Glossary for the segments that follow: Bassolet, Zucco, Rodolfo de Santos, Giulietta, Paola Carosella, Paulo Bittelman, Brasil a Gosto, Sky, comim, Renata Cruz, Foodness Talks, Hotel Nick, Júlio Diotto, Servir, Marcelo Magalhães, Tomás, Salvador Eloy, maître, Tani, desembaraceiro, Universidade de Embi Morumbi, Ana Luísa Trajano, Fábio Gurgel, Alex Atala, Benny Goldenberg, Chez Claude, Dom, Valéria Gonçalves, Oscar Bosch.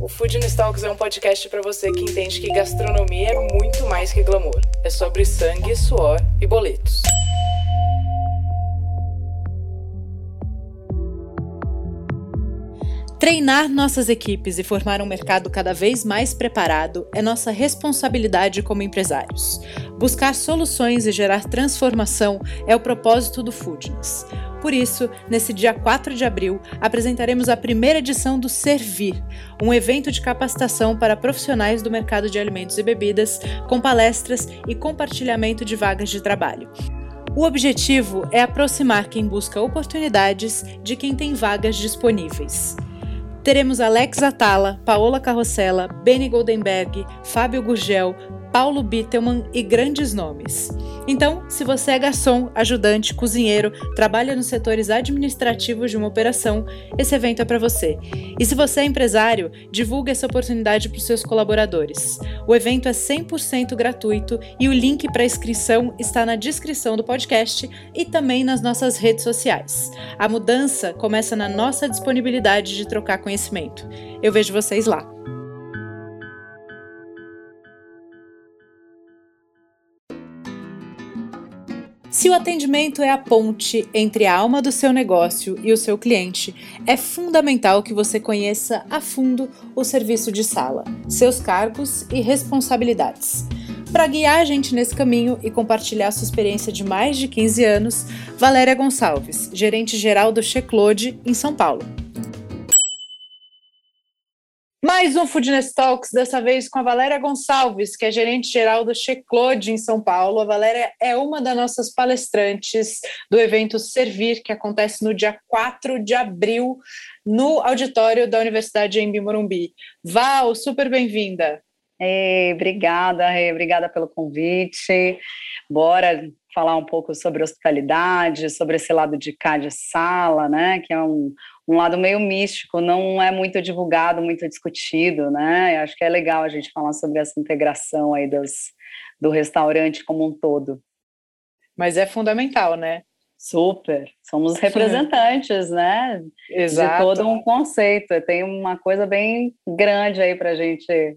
O Foodness Talks é um podcast para você que entende que gastronomia é muito mais que glamour. É sobre sangue, suor e boletos. Treinar nossas equipes e formar um mercado cada vez mais preparado é nossa responsabilidade como empresários. Buscar soluções e gerar transformação é o propósito do Foodness. Por isso, nesse dia 4 de abril, apresentaremos a primeira edição do Servir, um evento de capacitação para profissionais do mercado de alimentos e bebidas, com palestras e compartilhamento de vagas de trabalho. O objetivo é aproximar quem busca oportunidades de quem tem vagas disponíveis. Teremos Alex Atala, Paola Carosella, Benny Goldenberg, Fábio Gurgel, Paulo Bittelman e grandes nomes. Então, se você é garçom, ajudante, cozinheiro, trabalha nos setores administrativos de uma operação, esse evento é para você. E se você é empresário, divulgue essa oportunidade para os seus colaboradores. O evento é 100% gratuito e o link para inscrição está na descrição do podcast e também nas nossas redes sociais. A mudança começa na nossa disponibilidade de trocar conhecimento. Eu vejo vocês lá. Se o atendimento é a ponte entre a alma do seu negócio e o seu cliente, é fundamental que você conheça a fundo o serviço de sala, seus cargos e responsabilidades. Para guiar a gente nesse caminho e compartilhar sua experiência de mais de 15 anos, Valéria Gonçalves, gerente-geral do Chez Claude, em São Paulo. Mais um Foodness Talks, dessa vez com a Valéria Gonçalves, que é gerente-geral do Chez Claude em São Paulo. A Valéria é uma das nossas palestrantes do evento Servir, que acontece no dia 4 de abril, no auditório da Universidade de Embi Morumbi. Val, super bem-vinda. Obrigada pelo convite. Bora falar um pouco sobre hospitalidade, sobre esse lado de cá de sala, né? Que é um lado meio místico, não é muito divulgado, muito discutido, né? Eu acho que é legal a gente falar sobre essa integração aí do restaurante como um todo. Mas é fundamental, né? Super. Somos representantes, né? Exato. De todo um conceito. Tem uma coisa bem grande aí pra gente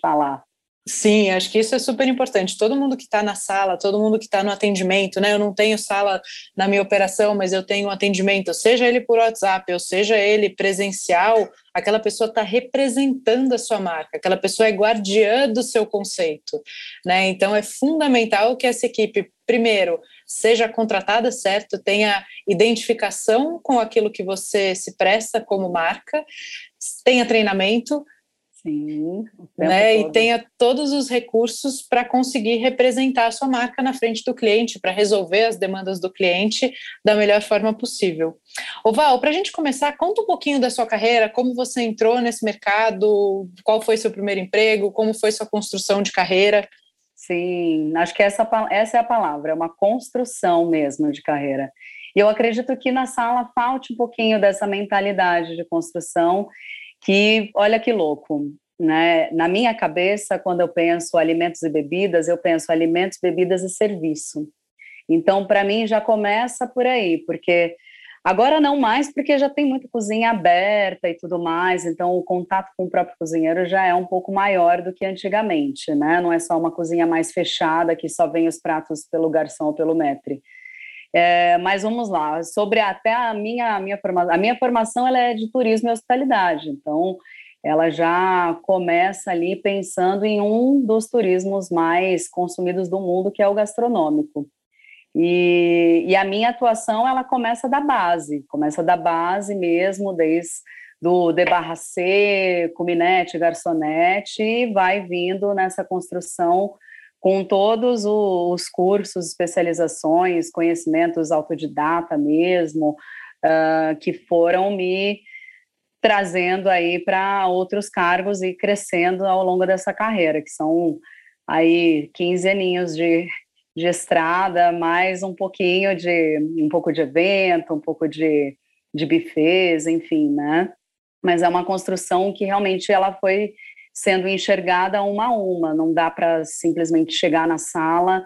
falar. Sim, acho que isso é super importante. Todo mundo que está na sala, todo mundo que está no atendimento, né? Eu não tenho sala na minha operação, mas eu tenho um atendimento, seja ele por WhatsApp, ou seja ele presencial, aquela pessoa está representando a sua marca, aquela pessoa é guardiã do seu conceito, né? Então é fundamental que essa equipe, primeiro, seja contratada certo, tenha identificação com aquilo que você se presta como marca, tenha treinamento. Sim, né? E tenha todos os recursos para conseguir representar a sua marca na frente do cliente, para resolver as demandas do cliente da melhor forma possível. Ô Val, para a gente começar, conta um pouquinho da sua carreira, como você entrou nesse mercado, qual foi seu primeiro emprego, como foi sua construção de carreira? Sim, acho que essa é a palavra, é uma construção mesmo de carreira. E eu acredito que na sala falte um pouquinho dessa mentalidade de construção, que, olha que louco, né? Na minha cabeça, quando eu penso alimentos e bebidas, eu penso alimentos, bebidas e serviço. Então, para mim, já começa por aí, porque agora não mais, porque já tem muita cozinha aberta e tudo mais, então o contato com o próprio cozinheiro já é um pouco maior do que antigamente, né? Não é só uma cozinha mais fechada, que só vem os pratos pelo garçom ou pelo maître. Mas vamos lá, sobre até a minha formação. A minha formação ela é de turismo e hospitalidade, então ela já começa ali pensando em um dos turismos mais consumidos do mundo, que é o gastronômico. E a minha atuação ela começa da base mesmo, desde do debarracê, cuminete, garçonete, e vai vindo nessa construção com todos os cursos, especializações, conhecimentos autodidata mesmo, que foram me trazendo aí para outros cargos e crescendo ao longo dessa carreira, que são aí 15 aninhos de de estrada, mais um pouquinho de evento, um pouco de buffets, enfim, né? Mas é uma construção que realmente ela foi sendo enxergada uma a uma. Não dá para simplesmente chegar na sala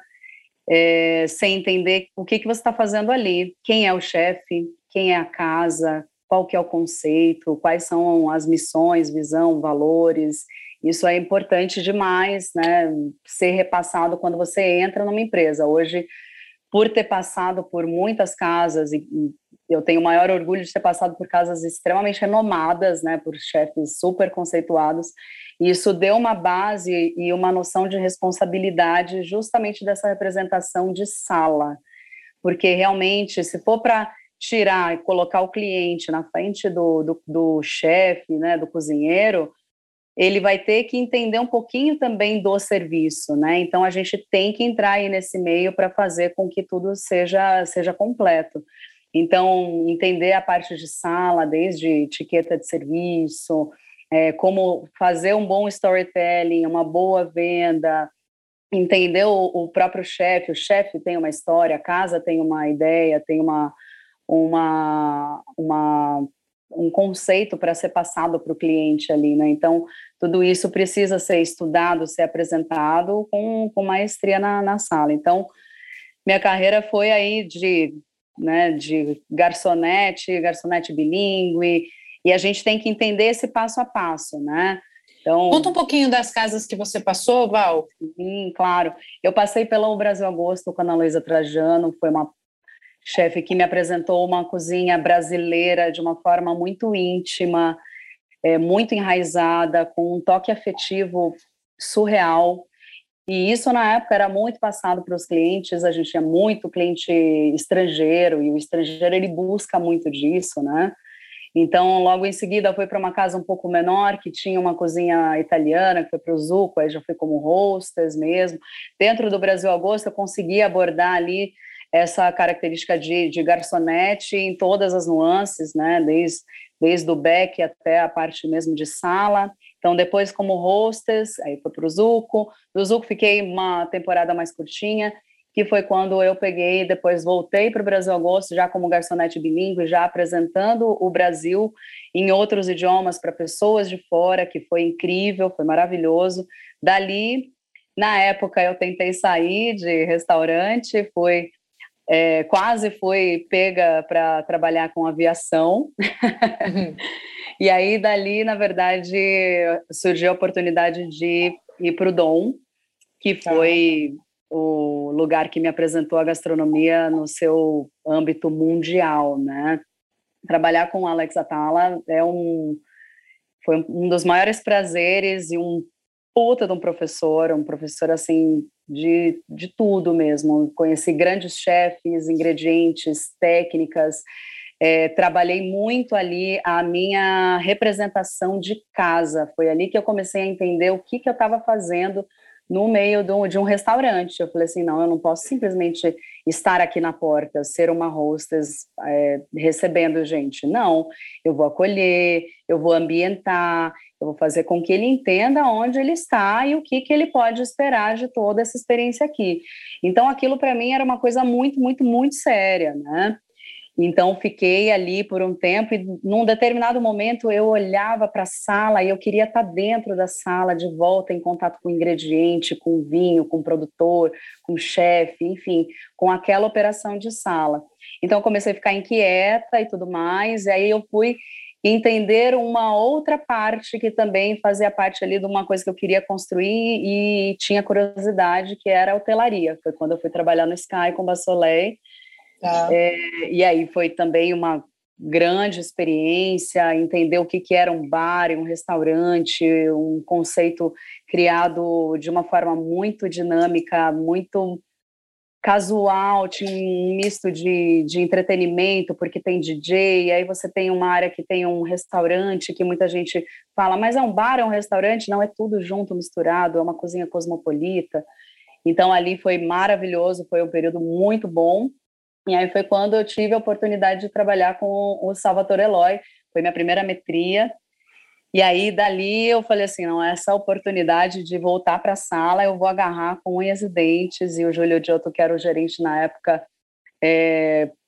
sem entender o que você está fazendo ali, quem é o chefe, quem é a casa, qual que é o conceito, quais são as missões, visão, valores. Isso é importante demais, né? Ser repassado quando você entra numa empresa. Hoje, por ter passado por muitas casas, e eu tenho o maior orgulho de ter passado por casas extremamente renomadas, né? Por chefes super conceituados, e isso deu uma base e uma noção de responsabilidade justamente dessa representação de sala. Porque realmente, se for para tirar e colocar o cliente na frente do chefe, né? Do cozinheiro, ele vai ter que entender um pouquinho também do serviço, né? Então, a gente tem que entrar aí nesse meio para fazer com que tudo seja completo. Então, entender a parte de sala, desde etiqueta de serviço, como fazer um bom storytelling, uma boa venda, entender o próprio chefe. O chefe tem uma história, a casa tem uma ideia, tem um conceito para ser passado para o cliente ali, né? Então, tudo isso precisa ser estudado, ser apresentado com maestria na sala. Então, minha carreira foi aí de garçonete bilíngue, e a gente tem que entender esse passo a passo, né? Então, conta um pouquinho das casas que você passou, Val. Sim, claro. Eu passei pelo Brasil a Gosto com a Ana Luísa Trajano, foi uma chefe que me apresentou uma cozinha brasileira de uma forma muito íntima, muito enraizada, com um toque afetivo surreal. E isso, na época, era muito passado para os clientes. A gente tinha muito cliente estrangeiro, e o estrangeiro, ele busca muito disso, né? Então, logo em seguida, fui para uma casa um pouco menor, que tinha uma cozinha italiana, que foi para o Zucco, aí já fui como hostess mesmo. Dentro do Brasil a Gosto, eu consegui abordar ali essa característica de garçonete em todas as nuances, né? Desde o back até a parte mesmo de sala. Então, depois como hostess, aí foi para o Zucco. Do Zucco fiquei uma temporada mais curtinha, que foi quando eu peguei, depois voltei para o Brasil a Gosto, já como garçonete bilíngue, já apresentando o Brasil em outros idiomas para pessoas de fora, que foi incrível, foi maravilhoso. Dali, na época, eu tentei sair de restaurante, quase fui pega para trabalhar com aviação. Uhum. E aí, dali, na verdade, surgiu a oportunidade de ir para o Dom, que foi o lugar que me apresentou a gastronomia no seu âmbito mundial, né? Trabalhar com o Alex Atala foi um dos maiores prazeres, e um puta de um professor assim, de tudo mesmo. Conheci grandes chefes, ingredientes, técnicas, trabalhei muito ali a minha representação de casa. Foi ali que eu comecei a entender o que eu estava fazendo no meio de um restaurante. Eu falei assim, não, eu não posso simplesmente estar aqui na porta, ser uma hostess recebendo gente. Não, eu vou acolher, eu vou ambientar, eu vou fazer com que ele entenda onde ele está e o que ele pode esperar de toda essa experiência aqui. Então, aquilo para mim era uma coisa muito, muito, muito séria, né? Então, fiquei ali por um tempo, e num determinado momento eu olhava para a sala e eu queria estar dentro da sala, de volta, em contato com o ingrediente, com o vinho, com o produtor, com o chefe, enfim, com aquela operação de sala. Então, eu comecei a ficar inquieta e tudo mais, e aí eu fui entender uma outra parte que também fazia parte ali de uma coisa que eu queria construir e tinha curiosidade, que era a hotelaria. Foi quando eu fui trabalhar no Sky com Bassolet. E aí foi também uma grande experiência, entender o que era um bar, um restaurante, um conceito criado de uma forma muito dinâmica, muito casual, tinha um misto de entretenimento, porque tem DJ, e aí você tem uma área que tem um restaurante, que muita gente fala, mas é um bar, é um restaurante? Não, é tudo junto, misturado, é uma cozinha cosmopolita. Então ali foi maravilhoso, foi um período muito bom. E aí foi quando eu tive a oportunidade de trabalhar com o Salvador Eloy, foi minha primeira metria, E aí, dali, eu falei assim, não, essa oportunidade de voltar para a sala, eu vou agarrar com unhas e dentes. E o Júlio Diotto, que era o gerente na época,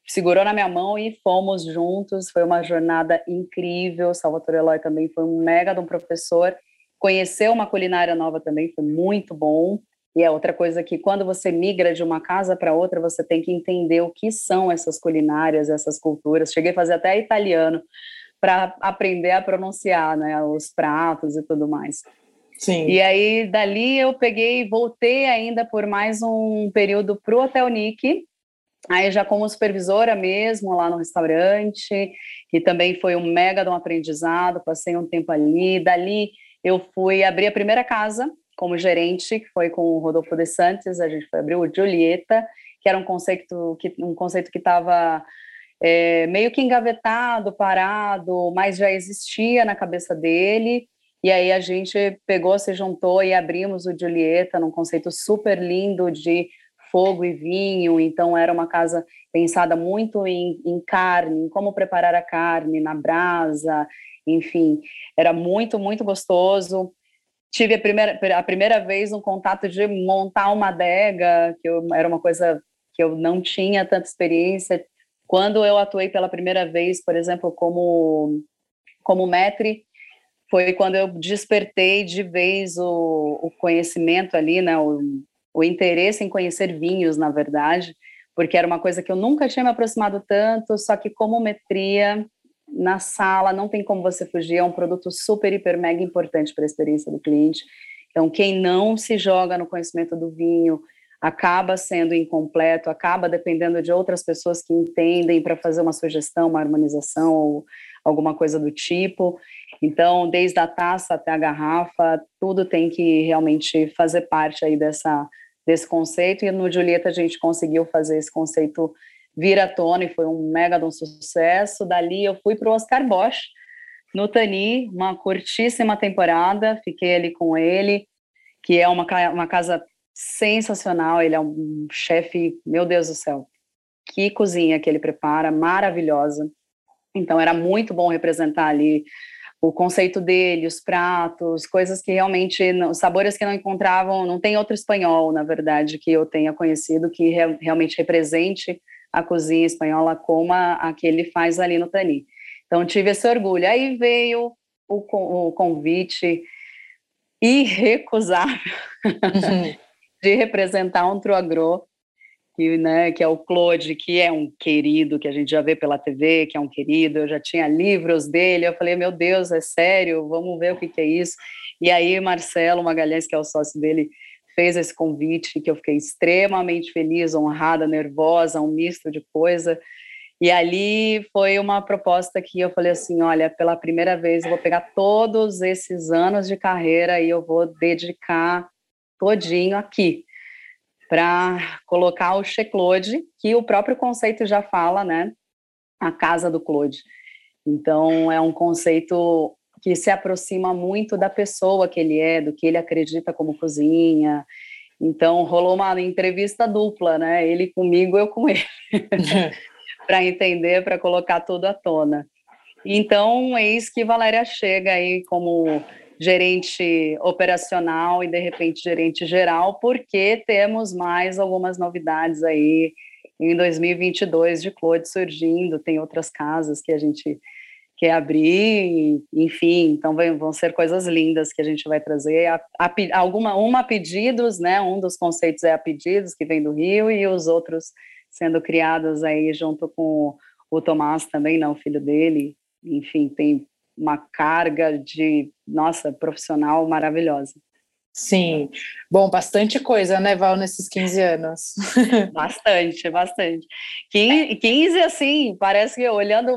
segurou na minha mão e fomos juntos. Foi uma jornada incrível. Salvador Eloy também foi um mega de um professor. Conhecer uma culinária nova também foi muito bom. E é outra coisa que, quando você migra de uma casa para outra, você tem que entender o que são essas culinárias, essas culturas. Cheguei a fazer até italiano para aprender a pronunciar, né, os pratos e tudo mais. Sim. E aí, dali, eu peguei e voltei ainda por mais um período para o Hotel Nick, aí já como supervisora mesmo, lá no restaurante, e também foi um mega de um aprendizado, passei um tempo ali. Dali, eu fui abrir a primeira casa como gerente, que foi com o Rodolfo de Santos. A gente foi abrir o Giulietta, que era um conceito que estava meio que engavetado, parado, mas já existia na cabeça dele. E aí a gente pegou, se juntou e abrimos o Giulietta num conceito super lindo de fogo e vinho. Então era uma casa pensada muito em carne, em como preparar a carne na brasa, enfim, era muito, muito gostoso. Tive a primeira vez um contato de montar uma adega, era uma coisa que eu não tinha tanta experiência. Quando eu atuei pela primeira vez, por exemplo, como maître, foi quando eu despertei de vez o conhecimento ali, né, o interesse em conhecer vinhos, na verdade, porque era uma coisa que eu nunca tinha me aproximado tanto, só que como maîtria... na sala, não tem como você fugir, é um produto super, hiper, mega importante para a experiência do cliente. Então, quem não se joga no conhecimento do vinho acaba sendo incompleto, acaba dependendo de outras pessoas que entendem para fazer uma sugestão, uma harmonização ou alguma coisa do tipo. Então, desde a taça até a garrafa, tudo tem que realmente fazer parte aí desse conceito. E no Giulietta a gente conseguiu fazer esse conceito vir à tona e foi um mega de um sucesso. Dali eu fui para o Oscar Bosch, no Tani, uma curtíssima temporada, fiquei ali com ele, que é uma casa sensacional, ele é um chefe, meu Deus do céu, que cozinha que ele prepara, maravilhosa. Então era muito bom representar ali o conceito dele, os pratos, coisas que realmente, sabores que não encontravam, não tem outro espanhol, na verdade, que eu tenha conhecido, que realmente represente a cozinha espanhola como a que ele faz ali no Tani. Então, tive esse orgulho. Aí veio o convite irrecusável de representar um Troagro, que é o Claude, que é um querido, que a gente já vê pela TV, que é um querido. Eu já tinha livros dele. Eu falei, meu Deus, é sério? Vamos ver o que é isso. E aí, Marcelo Magalhães, que é o sócio dele, fez esse convite, que eu fiquei extremamente feliz, honrada, nervosa, um misto de coisa. E ali foi uma proposta que eu falei assim, olha, pela primeira vez eu vou pegar todos esses anos de carreira e eu vou dedicar todinho aqui para colocar o Chez Claude, que o próprio conceito já fala, né? A casa do Claude. Então é um conceito que se aproxima muito da pessoa que ele é, do que ele acredita como cozinha. Então, rolou uma entrevista dupla, né? Ele comigo, eu com ele. Para entender, para colocar tudo à tona. Então, eis que Valéria chega aí como gerente operacional e, de repente, gerente geral, porque temos mais algumas novidades aí em 2022 de Claude surgindo. Tem outras casas que a gente quer abrir, enfim, então vão ser coisas lindas que a gente vai trazer, a pedidos, né? Um dos conceitos é a pedidos, que vem do Rio, e os outros sendo criados aí junto com o Tomás também, não, o filho dele, enfim, tem uma carga de, nossa, profissional maravilhosa. Sim, bom, bastante coisa, né, Val, nesses 15 anos. Bastante, bastante. 15, assim, parece que olhando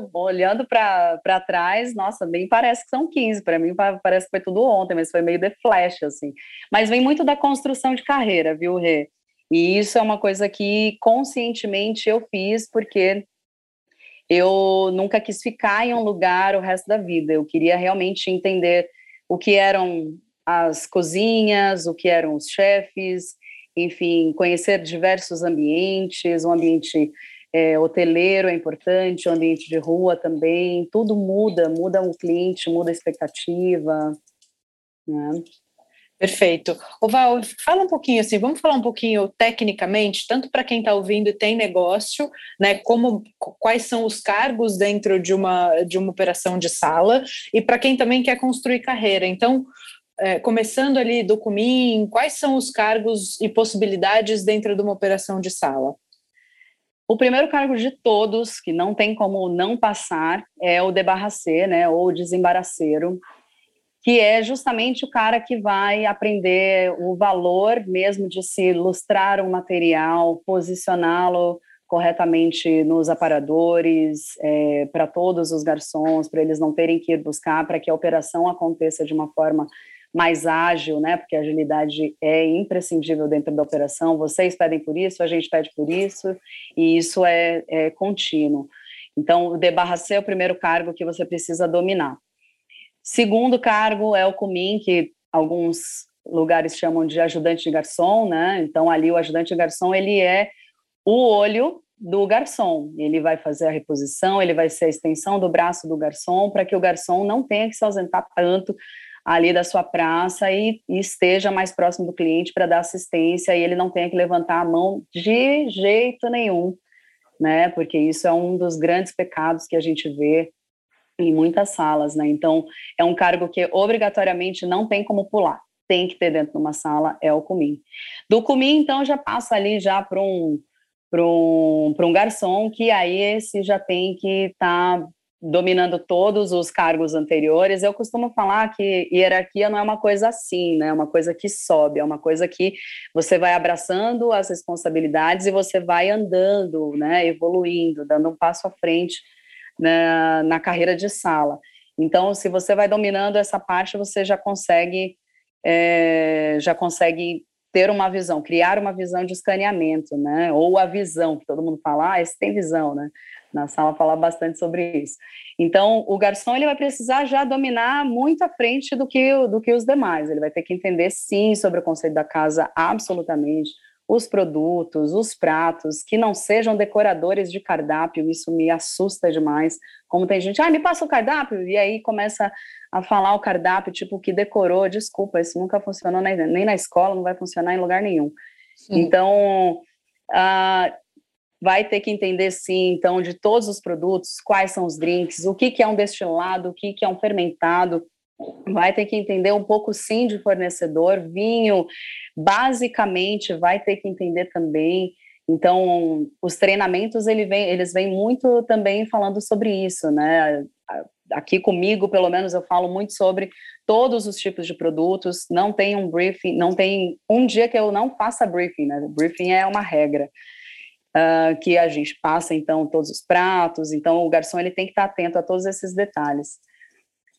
para trás, nossa, nem parece que são 15, para mim parece que foi tudo ontem, mas foi meio de flash, assim. Mas vem muito da construção de carreira, viu, Rê? E isso é uma coisa que conscientemente eu fiz, porque eu nunca quis ficar em um lugar o resto da vida, eu queria realmente entender o que eram as cozinhas, o que eram os chefes, enfim, conhecer diversos ambientes, um ambiente hoteleiro é importante, o ambiente de rua também, tudo muda, muda o cliente, muda a expectativa, né? Perfeito. Ô Val, fala um pouquinho assim, vamos falar um pouquinho tecnicamente, tanto para quem está ouvindo e tem negócio, né, como quais são os cargos dentro de uma operação de sala, e para quem também quer construir carreira. Então, começando ali do Comim, quais são os cargos e possibilidades dentro de uma operação de sala? O primeiro cargo de todos, que não tem como não passar, é o debarracê, né, ou desembaraceiro, que é justamente o cara que vai aprender o valor mesmo de se lustrar um material, posicioná-lo corretamente nos aparadores, para todos os garçons, para eles não terem que ir buscar, para que a operação aconteça de uma forma mais ágil, né? Porque a agilidade é imprescindível dentro da operação. Vocês pedem por isso, a gente pede por isso, e isso é contínuo. Então, o debarracê é o primeiro cargo que você precisa dominar. Segundo cargo é o comim, que alguns lugares chamam de ajudante de garçom, né? Então, ali o ajudante de garçom, ele é o olho do garçom. Ele vai fazer a reposição, ele vai ser a extensão do braço do garçom, para que o garçom não tenha que se ausentar tanto ali da sua praça e esteja mais próximo do cliente para dar assistência, e ele não tenha que levantar a mão de jeito nenhum, né? Porque isso é um dos grandes pecados que a gente vê em muitas salas, né? Então, é um cargo que obrigatoriamente não tem como pular, tem que ter dentro de uma sala, é o comim. Do comim, então, já passa ali já para um garçom, que aí esse já tem que estar dominando todos os cargos anteriores. Eu costumo falar que hierarquia não é uma coisa assim, né? É uma coisa que sobe, é uma coisa que você vai abraçando as responsabilidades e você vai andando, né? Evoluindo, dando um passo à frente na carreira de sala. Então, se você vai dominando essa parte, você já consegue ter uma visão, criar uma visão de escaneamento, né? Ou a visão, que todo mundo fala, esse tem visão, né? Na sala fala bastante sobre isso. Então, o garçom, ele vai precisar já dominar muito à frente do que os demais. Ele vai ter que entender, sim, sobre o conceito da casa, absolutamente, os produtos, os pratos, que não sejam decoradores de cardápio. Isso me assusta demais, como tem gente, me passa o cardápio, e aí começa a falar o cardápio, tipo, que decorou. Desculpa, isso nunca funcionou, nem na escola, não vai funcionar em lugar nenhum. Sim. Então, vai ter que entender, sim, então, de todos os produtos, quais são os drinks, o que é um destilado, o que é um fermentado. Vai ter que entender um pouco, sim, de fornecedor. Vinho, basicamente, vai ter que entender também. Então, os treinamentos, eles vêm muito também falando sobre isso, né? Aqui comigo, pelo menos, eu falo muito sobre todos os tipos de produtos. Não tem um briefing, não tem um dia que eu não faça briefing, né? Briefing é uma regra que a gente passa, então, todos os pratos. Então, o garçom, ele tem que estar atento a todos esses detalhes.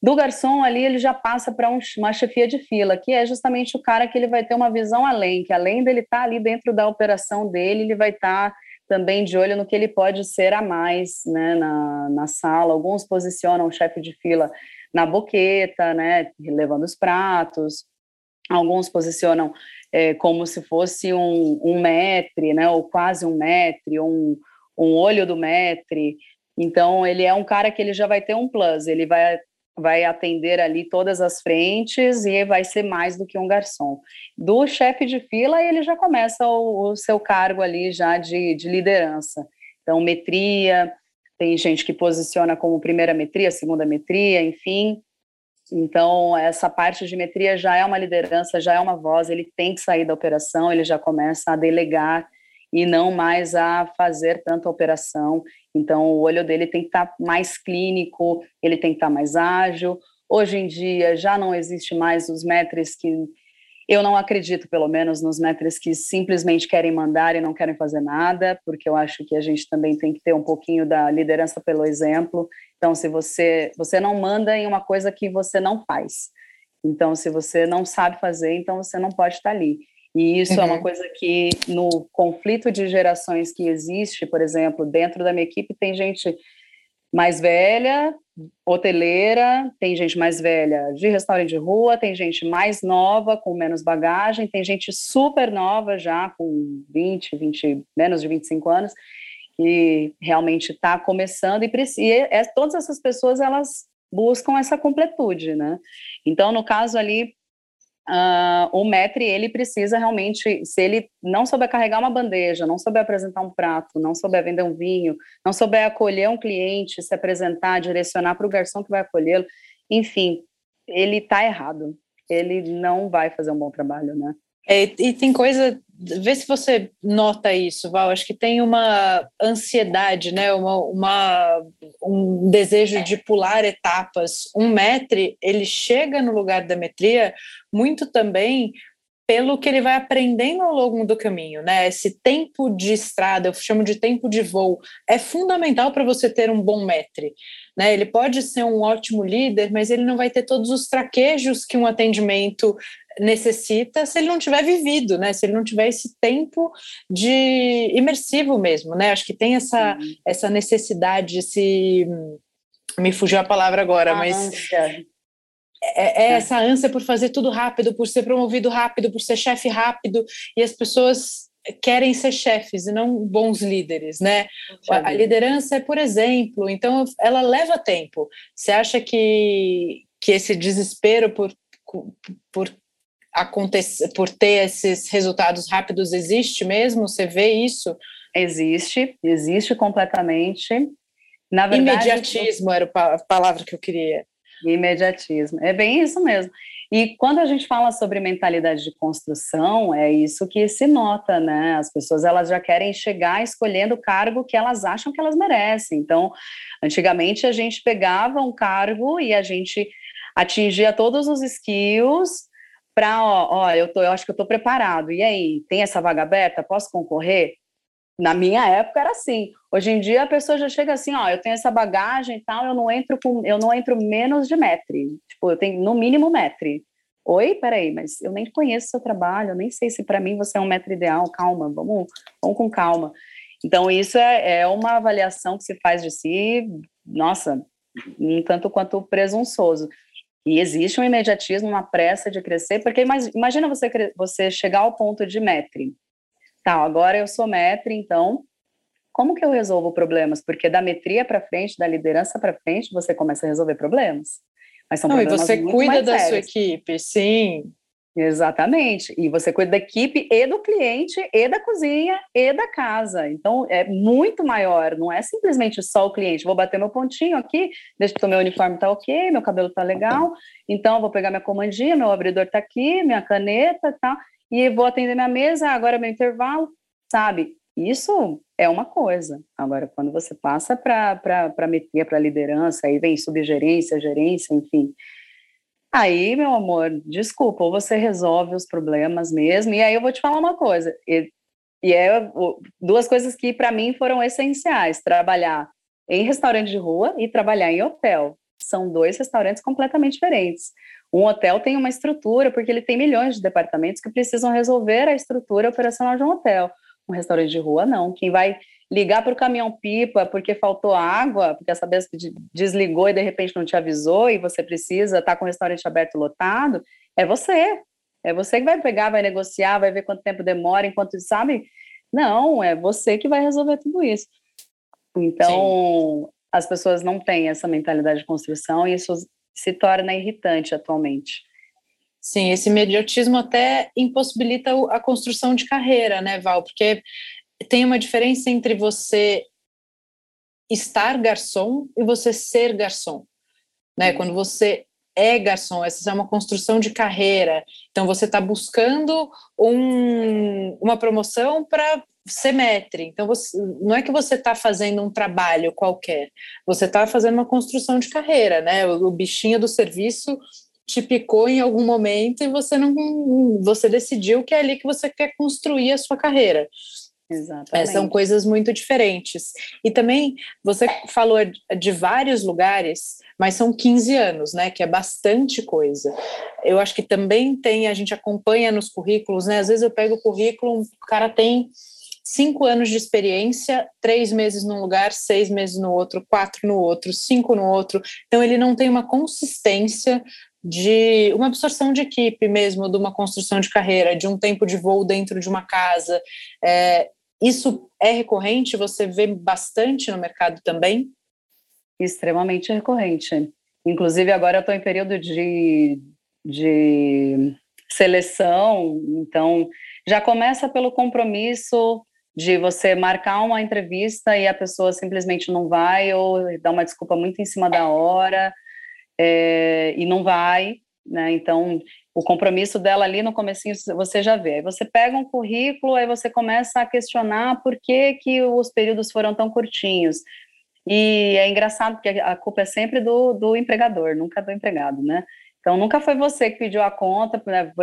Do garçom ali, ele já passa para uma chefia de fila, que é justamente o cara que ele vai ter uma visão além, que além dele estar ali dentro da operação dele, ele vai estar também de olho no que ele pode ser a mais, né, na sala. Alguns posicionam o chefe de fila na boqueta, né, levando os pratos. Alguns posicionam como se fosse um maître, né, ou quase um maître, um olho do maître. Então, ele é um cara que ele já vai ter um plus, ele vai atender ali todas as frentes e vai ser mais do que um garçom. Do chefe de fila, ele já começa o seu cargo ali já de liderança. Então, metria, tem gente que posiciona como primeira metria, segunda metria, enfim. Então, essa parte de metria já é uma liderança, já é uma voz, ele tem que sair da operação, ele já começa a delegar e não mais a fazer tanta operação. Então, o olho dele tem que estar mais clínico, ele tem que estar mais ágil. Hoje em dia, já não existe mais os maîtres que... Eu não acredito, pelo menos, nos maîtres que simplesmente querem mandar e não querem fazer nada, porque eu acho que a gente também tem que ter um pouquinho da liderança pelo exemplo. Então, se você não manda em uma coisa que você não faz. Então, se você não sabe fazer, então você não pode estar ali. E isso é uma coisa que, no conflito de gerações que existe, por exemplo, dentro da minha equipe, tem gente mais velha, hoteleira, tem gente mais velha de restaurante de rua, tem gente mais nova, com menos bagagem, tem gente super nova já, com menos de 25 anos, que realmente está começando e todas essas pessoas, elas buscam essa completude, né? Então, no caso ali, o maître, ele precisa realmente, se ele não souber carregar uma bandeja, não souber apresentar um prato, não souber vender um vinho, não souber acolher um cliente, se apresentar, direcionar para o garçom que vai acolhê-lo, enfim, ele está errado, ele não vai fazer um bom trabalho, né? É, e tem coisa, vê se você nota isso, Val, acho que tem uma ansiedade, né? um desejo de pular etapas. Um maître, ele chega no lugar da maîtria muito também pelo que ele vai aprendendo ao longo do caminho, né? Esse tempo de estrada, eu chamo de tempo de voo, é fundamental para você ter um bom maître, né? Ele pode ser um ótimo líder, mas ele não vai ter todos os traquejos que um atendimento necessita se ele não tiver vivido, né? Se ele não tiver esse tempo de imersivo mesmo, né? Acho que tem essa necessidade, esse... Me fugiu a palavra agora, mas... É essa ânsia por fazer tudo rápido, por ser promovido rápido, por ser chefe rápido, e as pessoas querem ser chefes e não bons líderes, né? A liderança é por exemplo, então ela leva tempo. Você acha que esse desespero por acontecer, por ter esses resultados rápidos existe mesmo? Você vê isso? Existe completamente. Na verdade, imediatismo era a palavra que eu queria. Imediatismo, é bem isso mesmo. E quando a gente fala sobre mentalidade de construção, é isso que se nota, né? As pessoas, elas já querem chegar escolhendo o cargo que elas acham que elas merecem. Então, antigamente a gente pegava um cargo e a gente atingia todos os skills para, eu acho que eu estou preparado. E aí, tem essa vaga aberta? Posso concorrer? Na minha época era assim. Hoje em dia a pessoa já chega assim, eu tenho essa bagagem e tal, eu não entro menos de maître. Tipo, eu tenho no mínimo maître. Oi, peraí, mas eu nem conheço o seu trabalho, eu nem sei se para mim você é um maître ideal. Calma, vamos com calma. Então isso é uma avaliação que se faz de si, nossa, um tanto quanto presunçoso. E existe um imediatismo, uma pressa de crescer, porque imagina você chegar ao ponto de maître. Tá, agora eu sou maître, então como que eu resolvo problemas? Porque da maîtria para frente, da liderança para frente, você começa a resolver problemas. Mas são problemas muito mais sérios. E você cuida da sua equipe, sim. Exatamente. E você cuida da equipe e do cliente, e da cozinha, e da casa. Então, é muito maior. Não é simplesmente só o cliente. Vou bater meu pontinho aqui, deixa que o meu uniforme tá ok, meu cabelo tá legal, então vou pegar minha comandinha, meu abridor tá aqui, minha caneta e tal. E vou atender minha mesa, agora meu intervalo, sabe? Isso é uma coisa. Agora, quando você passa para meter para liderança, aí vem subgerência, gerência, enfim. Aí, meu amor, desculpa, ou você resolve os problemas mesmo. E aí eu vou te falar uma coisa. Duas coisas que para mim foram essenciais. Trabalhar em restaurante de rua e trabalhar em hotel. São dois restaurantes completamente diferentes. Um hotel tem uma estrutura, porque ele tem milhões de departamentos que precisam resolver a estrutura operacional de um hotel. Um restaurante de rua, não. Quem vai ligar para o caminhão-pipa porque faltou água, porque essa besta desligou e de repente não te avisou e você precisa estar com o restaurante aberto lotado, é você. É você que vai pegar, vai negociar, vai ver quanto tempo demora, enquanto sabe. Não, é você que vai resolver tudo isso. Então, As pessoas não têm essa mentalidade de construção e isso se torna irritante atualmente. Sim, esse imediatismo até impossibilita a construção de carreira, né, Val? Porque tem uma diferença entre você estar garçom e você ser garçom, né? Quando você é garçom, essa é uma construção de carreira. Então, você está buscando uma promoção para ser maître. Então, não é que você está fazendo um trabalho qualquer, você está fazendo uma construção de carreira, né? O bichinho do serviço te picou em algum momento e você decidiu que é ali que você quer construir a sua carreira. Exatamente. São coisas muito diferentes. E também, você falou de vários lugares, mas são 15 anos, né? Que é bastante coisa. Eu acho que também tem, a gente acompanha nos currículos, né? Às vezes eu pego o currículo, o cara tem 5 anos de experiência, 3 meses num lugar, 6 meses no outro, 4 no outro, 5 no outro. Então, ele não tem uma consistência de uma absorção de equipe mesmo, de uma construção de carreira, de um tempo de voo dentro de uma casa. Isso é recorrente? Você vê bastante no mercado também? Extremamente recorrente. Inclusive, agora eu estou em período de seleção, então já começa pelo compromisso de você marcar uma entrevista e a pessoa simplesmente não vai, ou dá uma desculpa muito em cima da hora e não vai, né? Então, o compromisso dela ali no comecinho você já vê. Aí você pega um currículo, aí você começa a questionar por que os períodos foram tão curtinhos. E é engraçado, porque a culpa é sempre do empregador, nunca do empregado, né? Então, nunca foi você que pediu a conta, né?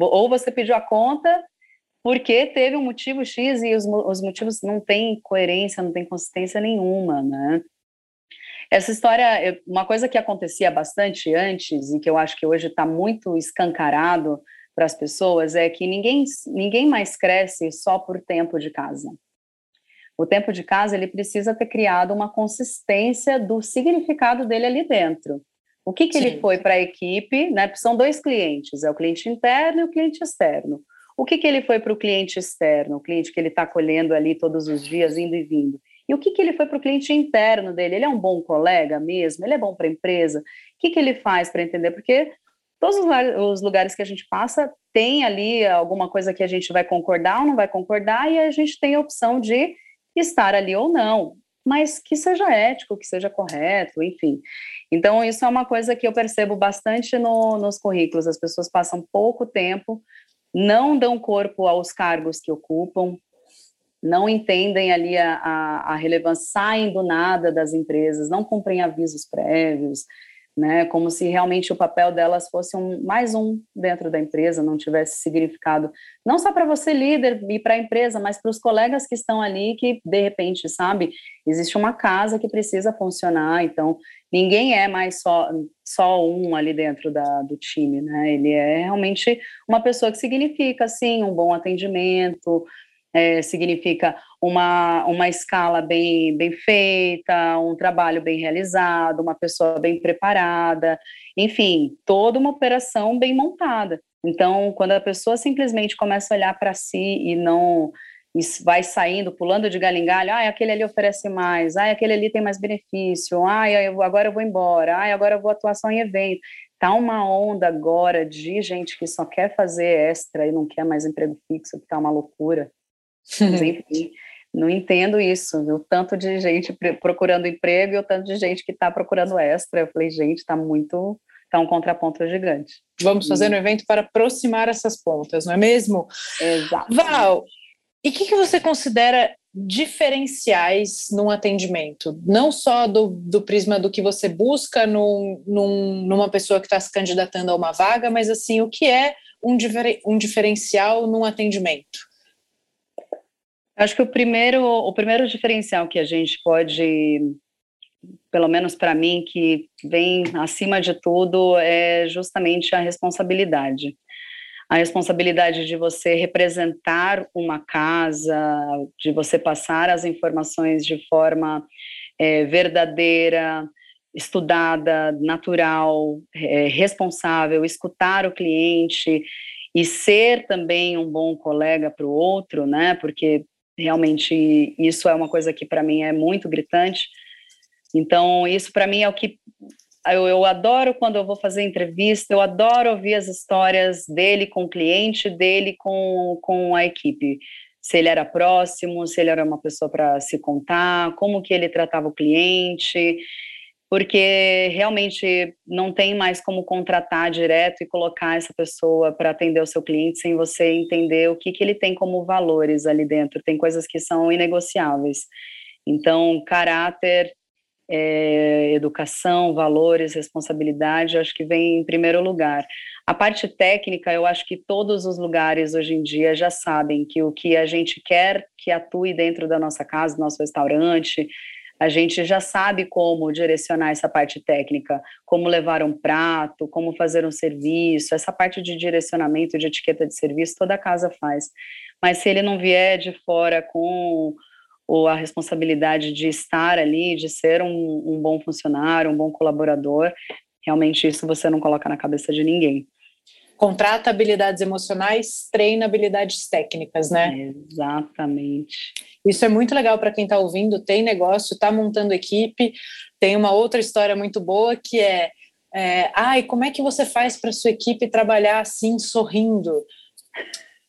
Ou você pediu a conta porque teve um motivo X e os motivos não têm coerência, não têm consistência nenhuma, né? Essa história, uma coisa que acontecia bastante antes e que eu acho que hoje está muito escancarado para as pessoas é que ninguém mais cresce só por tempo de casa. O tempo de casa, ele precisa ter criado uma consistência do significado dele ali dentro. O que ele foi para a equipe, né? São dois clientes, é o cliente interno e o cliente externo. O que ele foi para o cliente externo, o cliente que ele está acolhendo ali todos os dias, indo e vindo? E o que ele foi para o cliente interno dele? Ele é um bom colega mesmo? Ele é bom para a empresa? O que ele faz para entender? Porque todos os lugares que a gente passa tem ali alguma coisa que a gente vai concordar ou não vai concordar, e a gente tem a opção de estar ali ou não, mas que seja ético, que seja correto, enfim. Então, isso é uma coisa que eu percebo bastante nos currículos. As pessoas passam pouco tempo, não dão corpo aos cargos que ocupam, não entendem ali a relevância, saem do nada das empresas, não cumprem avisos prévios, né? Como se realmente o papel delas fosse mais um dentro da empresa, não tivesse significado, não só para você líder e para a empresa, mas para os colegas que estão ali, que de repente, sabe, existe uma casa que precisa funcionar, então ninguém é mais só um ali dentro do time, né? Ele é realmente uma pessoa que significa, sim, um bom atendimento, significa uma escala bem feita, um trabalho bem realizado, uma pessoa bem preparada, enfim, toda uma operação bem montada. Então, quando a pessoa simplesmente começa a olhar para si e não e vai saindo, pulando de galho em galho, aquele ali oferece mais, aquele ali tem mais benefício, agora eu vou embora, agora eu vou atuar só em evento. Tá uma onda agora de gente que só quer fazer extra e não quer mais emprego fixo, que tá uma loucura. Mas, enfim, não entendo isso, viu? O tanto de gente procurando emprego e o tanto de gente que está procurando extra. Eu falei, gente, está um contraponto gigante. Vamos fazer um evento para aproximar essas pontas, não é mesmo? Exato. Val, e o que você considera diferenciais num atendimento? Não só do prisma do que você busca numa pessoa que está se candidatando a uma vaga, mas assim, o que é um diferencial num atendimento? Acho que o primeiro diferencial que a gente pode, pelo menos para mim, que vem acima de tudo, é justamente a responsabilidade. A responsabilidade de você representar uma casa, de você passar as informações de forma verdadeira, estudada, natural, responsável, escutar o cliente e ser também um bom colega para o outro, né? Porque realmente isso é uma coisa que para mim é muito gritante. Então isso para mim é o que eu adoro quando eu vou fazer entrevista, eu adoro ouvir as histórias dele com o cliente, dele com a equipe, se ele era próximo, se ele era uma pessoa para se contar, como que ele tratava o cliente, porque realmente não tem mais como contratar direto e colocar essa pessoa para atender o seu cliente sem você entender o que ele tem como valores ali dentro. Tem coisas que são inegociáveis. Então, caráter, educação, valores, responsabilidade, acho que vem em primeiro lugar. A parte técnica, eu acho que todos os lugares hoje em dia já sabem que o que a gente quer que atue dentro da nossa casa, do nosso restaurante, a gente já sabe como direcionar essa parte técnica, como levar um prato, como fazer um serviço, essa parte de direcionamento, de etiqueta de serviço, toda a casa faz. Mas se ele não vier de fora com a responsabilidade de estar ali, de ser um bom funcionário, um bom colaborador, realmente isso você não coloca na cabeça de ninguém. Contrata habilidades emocionais, treina habilidades técnicas, né? Exatamente. Isso é muito legal para quem está ouvindo, tem negócio, está montando equipe. Tem uma outra história muito boa que como é que você faz para sua equipe trabalhar assim, sorrindo?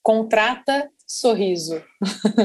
Contrata sorriso.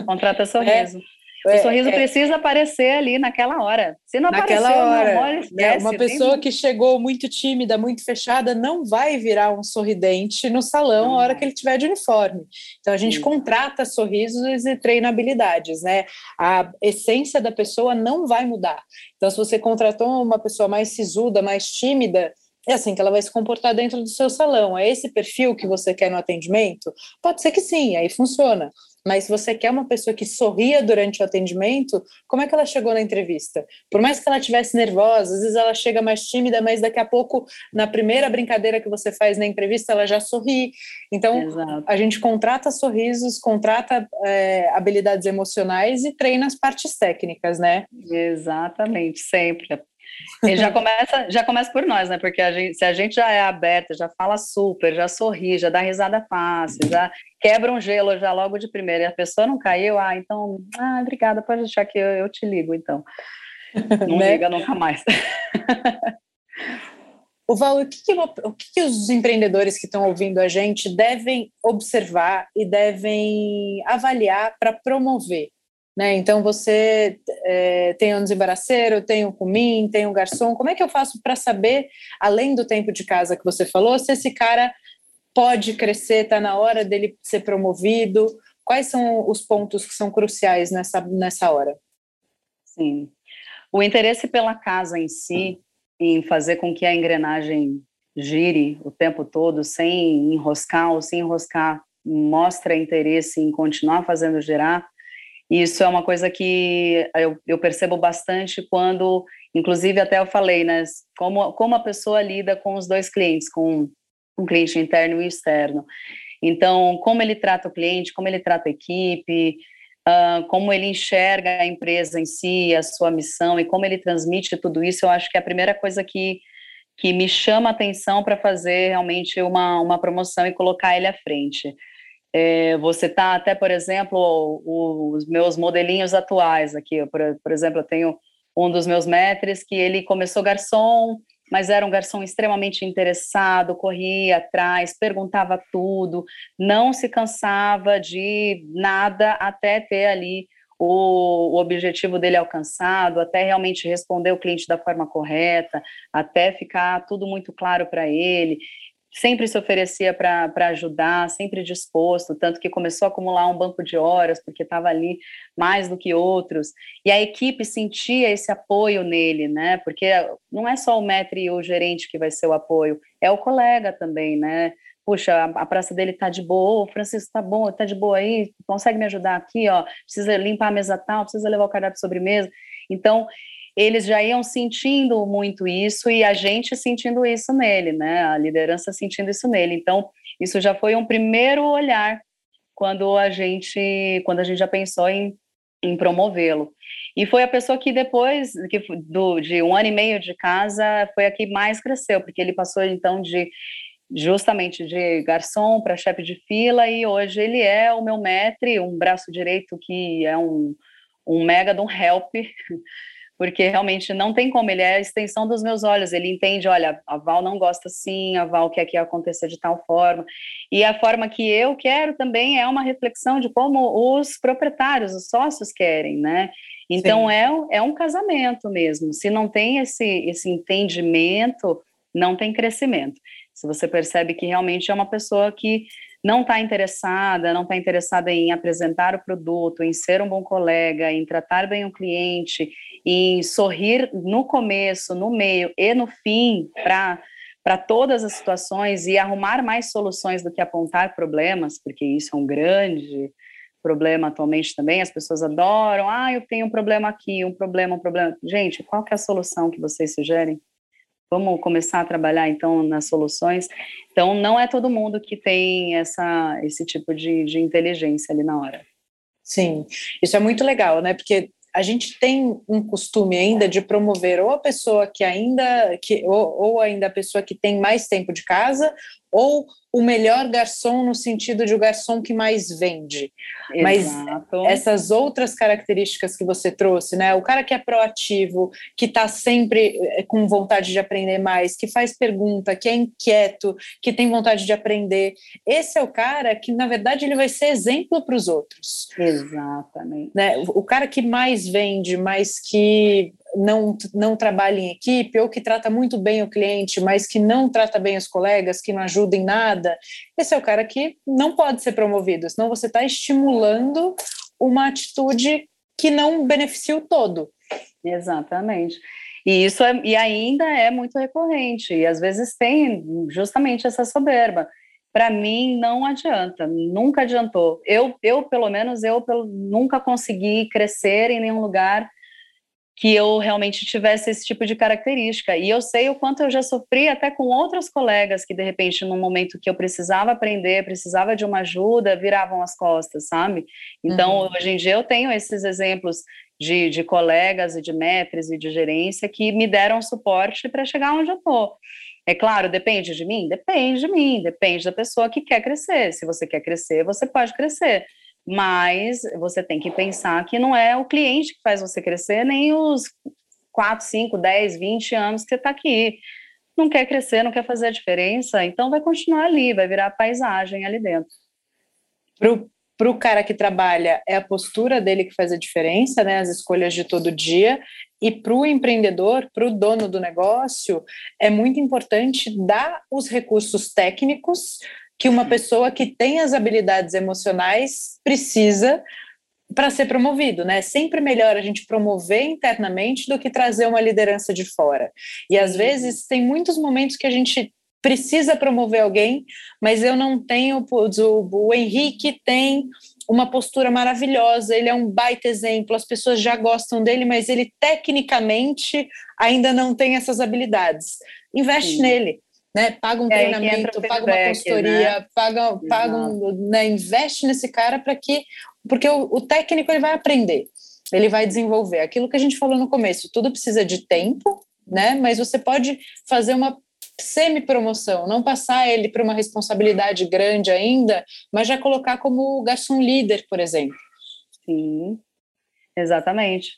Contrata sorriso. O sorriso precisa aparecer ali naquela hora. Se não naquela aparecer, hora, hora esquece. Uma pessoa que chegou muito tímida, muito fechada, não vai virar um sorridente no salão na hora que ele tiver de uniforme. Então, a gente contrata sorrisos e treina habilidades, né? A essência da pessoa não vai mudar. Então, se você contratou uma pessoa mais sisuda, mais tímida, é assim que ela vai se comportar dentro do seu salão. É esse perfil que você quer no atendimento? Pode ser que sim, aí funciona. Mas se você quer uma pessoa que sorria durante o atendimento, como é que ela chegou na entrevista? Por mais que ela estivesse nervosa, às vezes ela chega mais tímida, mas daqui a pouco, na primeira brincadeira que você faz na entrevista, ela já sorri. Então, exato, a gente contrata sorrisos, contrata habilidades emocionais e treina as partes técnicas, né? Exatamente, sempre. E já começa por nós, né? Porque se a gente já é aberta, já fala super, já sorri, já dá risada fácil, já quebra um gelo já logo de primeira e a pessoa não caiu, então, obrigada, pode deixar que eu te ligo, então. Não liga nunca mais. O Val, o que os empreendedores que estão ouvindo a gente devem observar e devem avaliar para promover? Né? Então, você tem um desembaraceiro, tem um cumim, tem um garçom. Como é que eu faço para saber, além do tempo de casa que você falou, se esse cara pode crescer, está na hora dele ser promovido? Quais são os pontos que são cruciais nessa hora? Sim. O interesse pela casa em si, em fazer com que a engrenagem gire o tempo todo, sem enroscar ou se enroscar, mostra interesse em continuar fazendo girar. Isso é uma coisa que eu percebo bastante quando, inclusive até eu falei, né, como a pessoa lida com os dois clientes, com um cliente interno e externo. Então, como ele trata o cliente, como ele trata a equipe, como ele enxerga a empresa em si, a sua missão e como ele transmite tudo isso, eu acho que é a primeira coisa que me chama a atenção para fazer realmente uma promoção e colocar ele à frente. Você tá até, por exemplo, os meus modelinhos atuais aqui, por exemplo, eu tenho um dos meus mestres que ele começou garçom, mas era um garçom extremamente interessado, corria atrás, perguntava tudo, não se cansava de nada até ter ali o objetivo dele alcançado, até realmente responder o cliente da forma correta, até ficar tudo muito claro para ele. Sempre se oferecia para ajudar, sempre disposto, tanto que começou a acumular um banco de horas, porque estava ali mais do que outros, e a equipe sentia esse apoio nele, né, porque não é só o mestre e o gerente que vai ser o apoio, é o colega também, né, puxa, a praça dele tá de boa, o Francisco tá bom, tá de boa aí, consegue me ajudar aqui, ó, precisa limpar a mesa tal, precisa levar o cardápio de sobremesa, então... Eles já iam sentindo muito isso e a gente sentindo isso nele, né? A liderança sentindo isso nele. Então, isso já foi um primeiro olhar quando a gente já pensou em promovê-lo. E foi a pessoa que depois de 1 ano e meio de casa foi a que mais cresceu, porque ele passou então justamente de garçom para chefe de fila e hoje ele é o meu mestre, um braço direito que é um mega de um help, porque realmente não tem como, ele é a extensão dos meus olhos, ele entende, olha, a Val não gosta assim, a Val quer que aconteça de tal forma, e a forma que eu quero também é uma reflexão de como os proprietários, os sócios querem, né? Então é um casamento mesmo, se não tem esse entendimento, não tem crescimento. Se você percebe que realmente é uma pessoa que não está interessada em apresentar o produto, em ser um bom colega, em tratar bem o cliente, em sorrir no começo, no meio e no fim para todas as situações e arrumar mais soluções do que apontar problemas, porque isso é um grande problema atualmente também, as pessoas adoram, eu tenho um problema aqui, um problema. Gente, qual que é a solução que vocês sugerem? Vamos começar a trabalhar, então, nas soluções. Então, não é todo mundo que tem esse tipo de inteligência ali na hora. Sim, isso é muito legal, né? Porque a gente tem um costume ainda de promover ou a pessoa que ainda... ou ainda a pessoa que tem mais tempo de casa ou o melhor garçom no sentido de o garçom que mais vende. Exato. Mas essas outras características que você trouxe, né? O cara que é proativo, que está sempre com vontade de aprender mais, que faz pergunta, que é inquieto, que tem vontade de aprender, esse é o cara que, na verdade, ele vai ser exemplo para os outros. Exatamente. Né? O cara que mais vende, mas que não trabalha em equipe, ou que trata muito bem o cliente, mas que não trata bem os colegas, que não ajuda em nada, esse é o cara que não pode ser promovido, senão você está estimulando uma atitude que não beneficia o todo. Exatamente. E isso e ainda é muito recorrente, e às vezes tem justamente essa soberba. Para mim, não adianta, nunca adiantou. Eu, pelo menos, nunca consegui crescer em nenhum lugar que eu realmente tivesse esse tipo de característica. E eu sei o quanto eu já sofri até com outros colegas que, de repente, num momento que eu precisava aprender, precisava de uma ajuda, viravam as costas, sabe? Então, hoje em dia, eu tenho esses exemplos de colegas e de mestres e de gerência que me deram suporte para chegar onde eu estou. É claro, depende de mim? Depende de mim, depende da pessoa que quer crescer. Se você quer crescer, você pode crescer. Mas você tem que pensar que não é o cliente que faz você crescer, nem os 4, 5, 10, 20 anos que você está aqui. Não quer crescer, não quer fazer a diferença, então vai continuar ali, vai virar paisagem ali dentro. Para o cara que trabalha, é a postura dele que faz a diferença, né? As escolhas de todo dia. E para o empreendedor, para o dono do negócio, é muito importante dar os recursos técnicos que uma pessoa que tem as habilidades emocionais precisa para ser promovido, né? É sempre melhor a gente promover internamente do que trazer uma liderança de fora. E às vezes tem muitos momentos que a gente precisa promover alguém, mas eu não tenho... O Henrique tem uma postura maravilhosa, ele é um baita exemplo, as pessoas já gostam dele, mas ele tecnicamente ainda não tem essas habilidades. Investe nele. Né? Paga um treinamento, paga uma consultoria, né? Investe nesse cara porque o técnico ele vai aprender, ele vai desenvolver. Aquilo que a gente falou no começo, tudo precisa de tempo, né? Mas você pode fazer uma semi-promoção, não passar ele para uma responsabilidade grande ainda, mas já colocar como garçom líder, por exemplo. Sim, exatamente.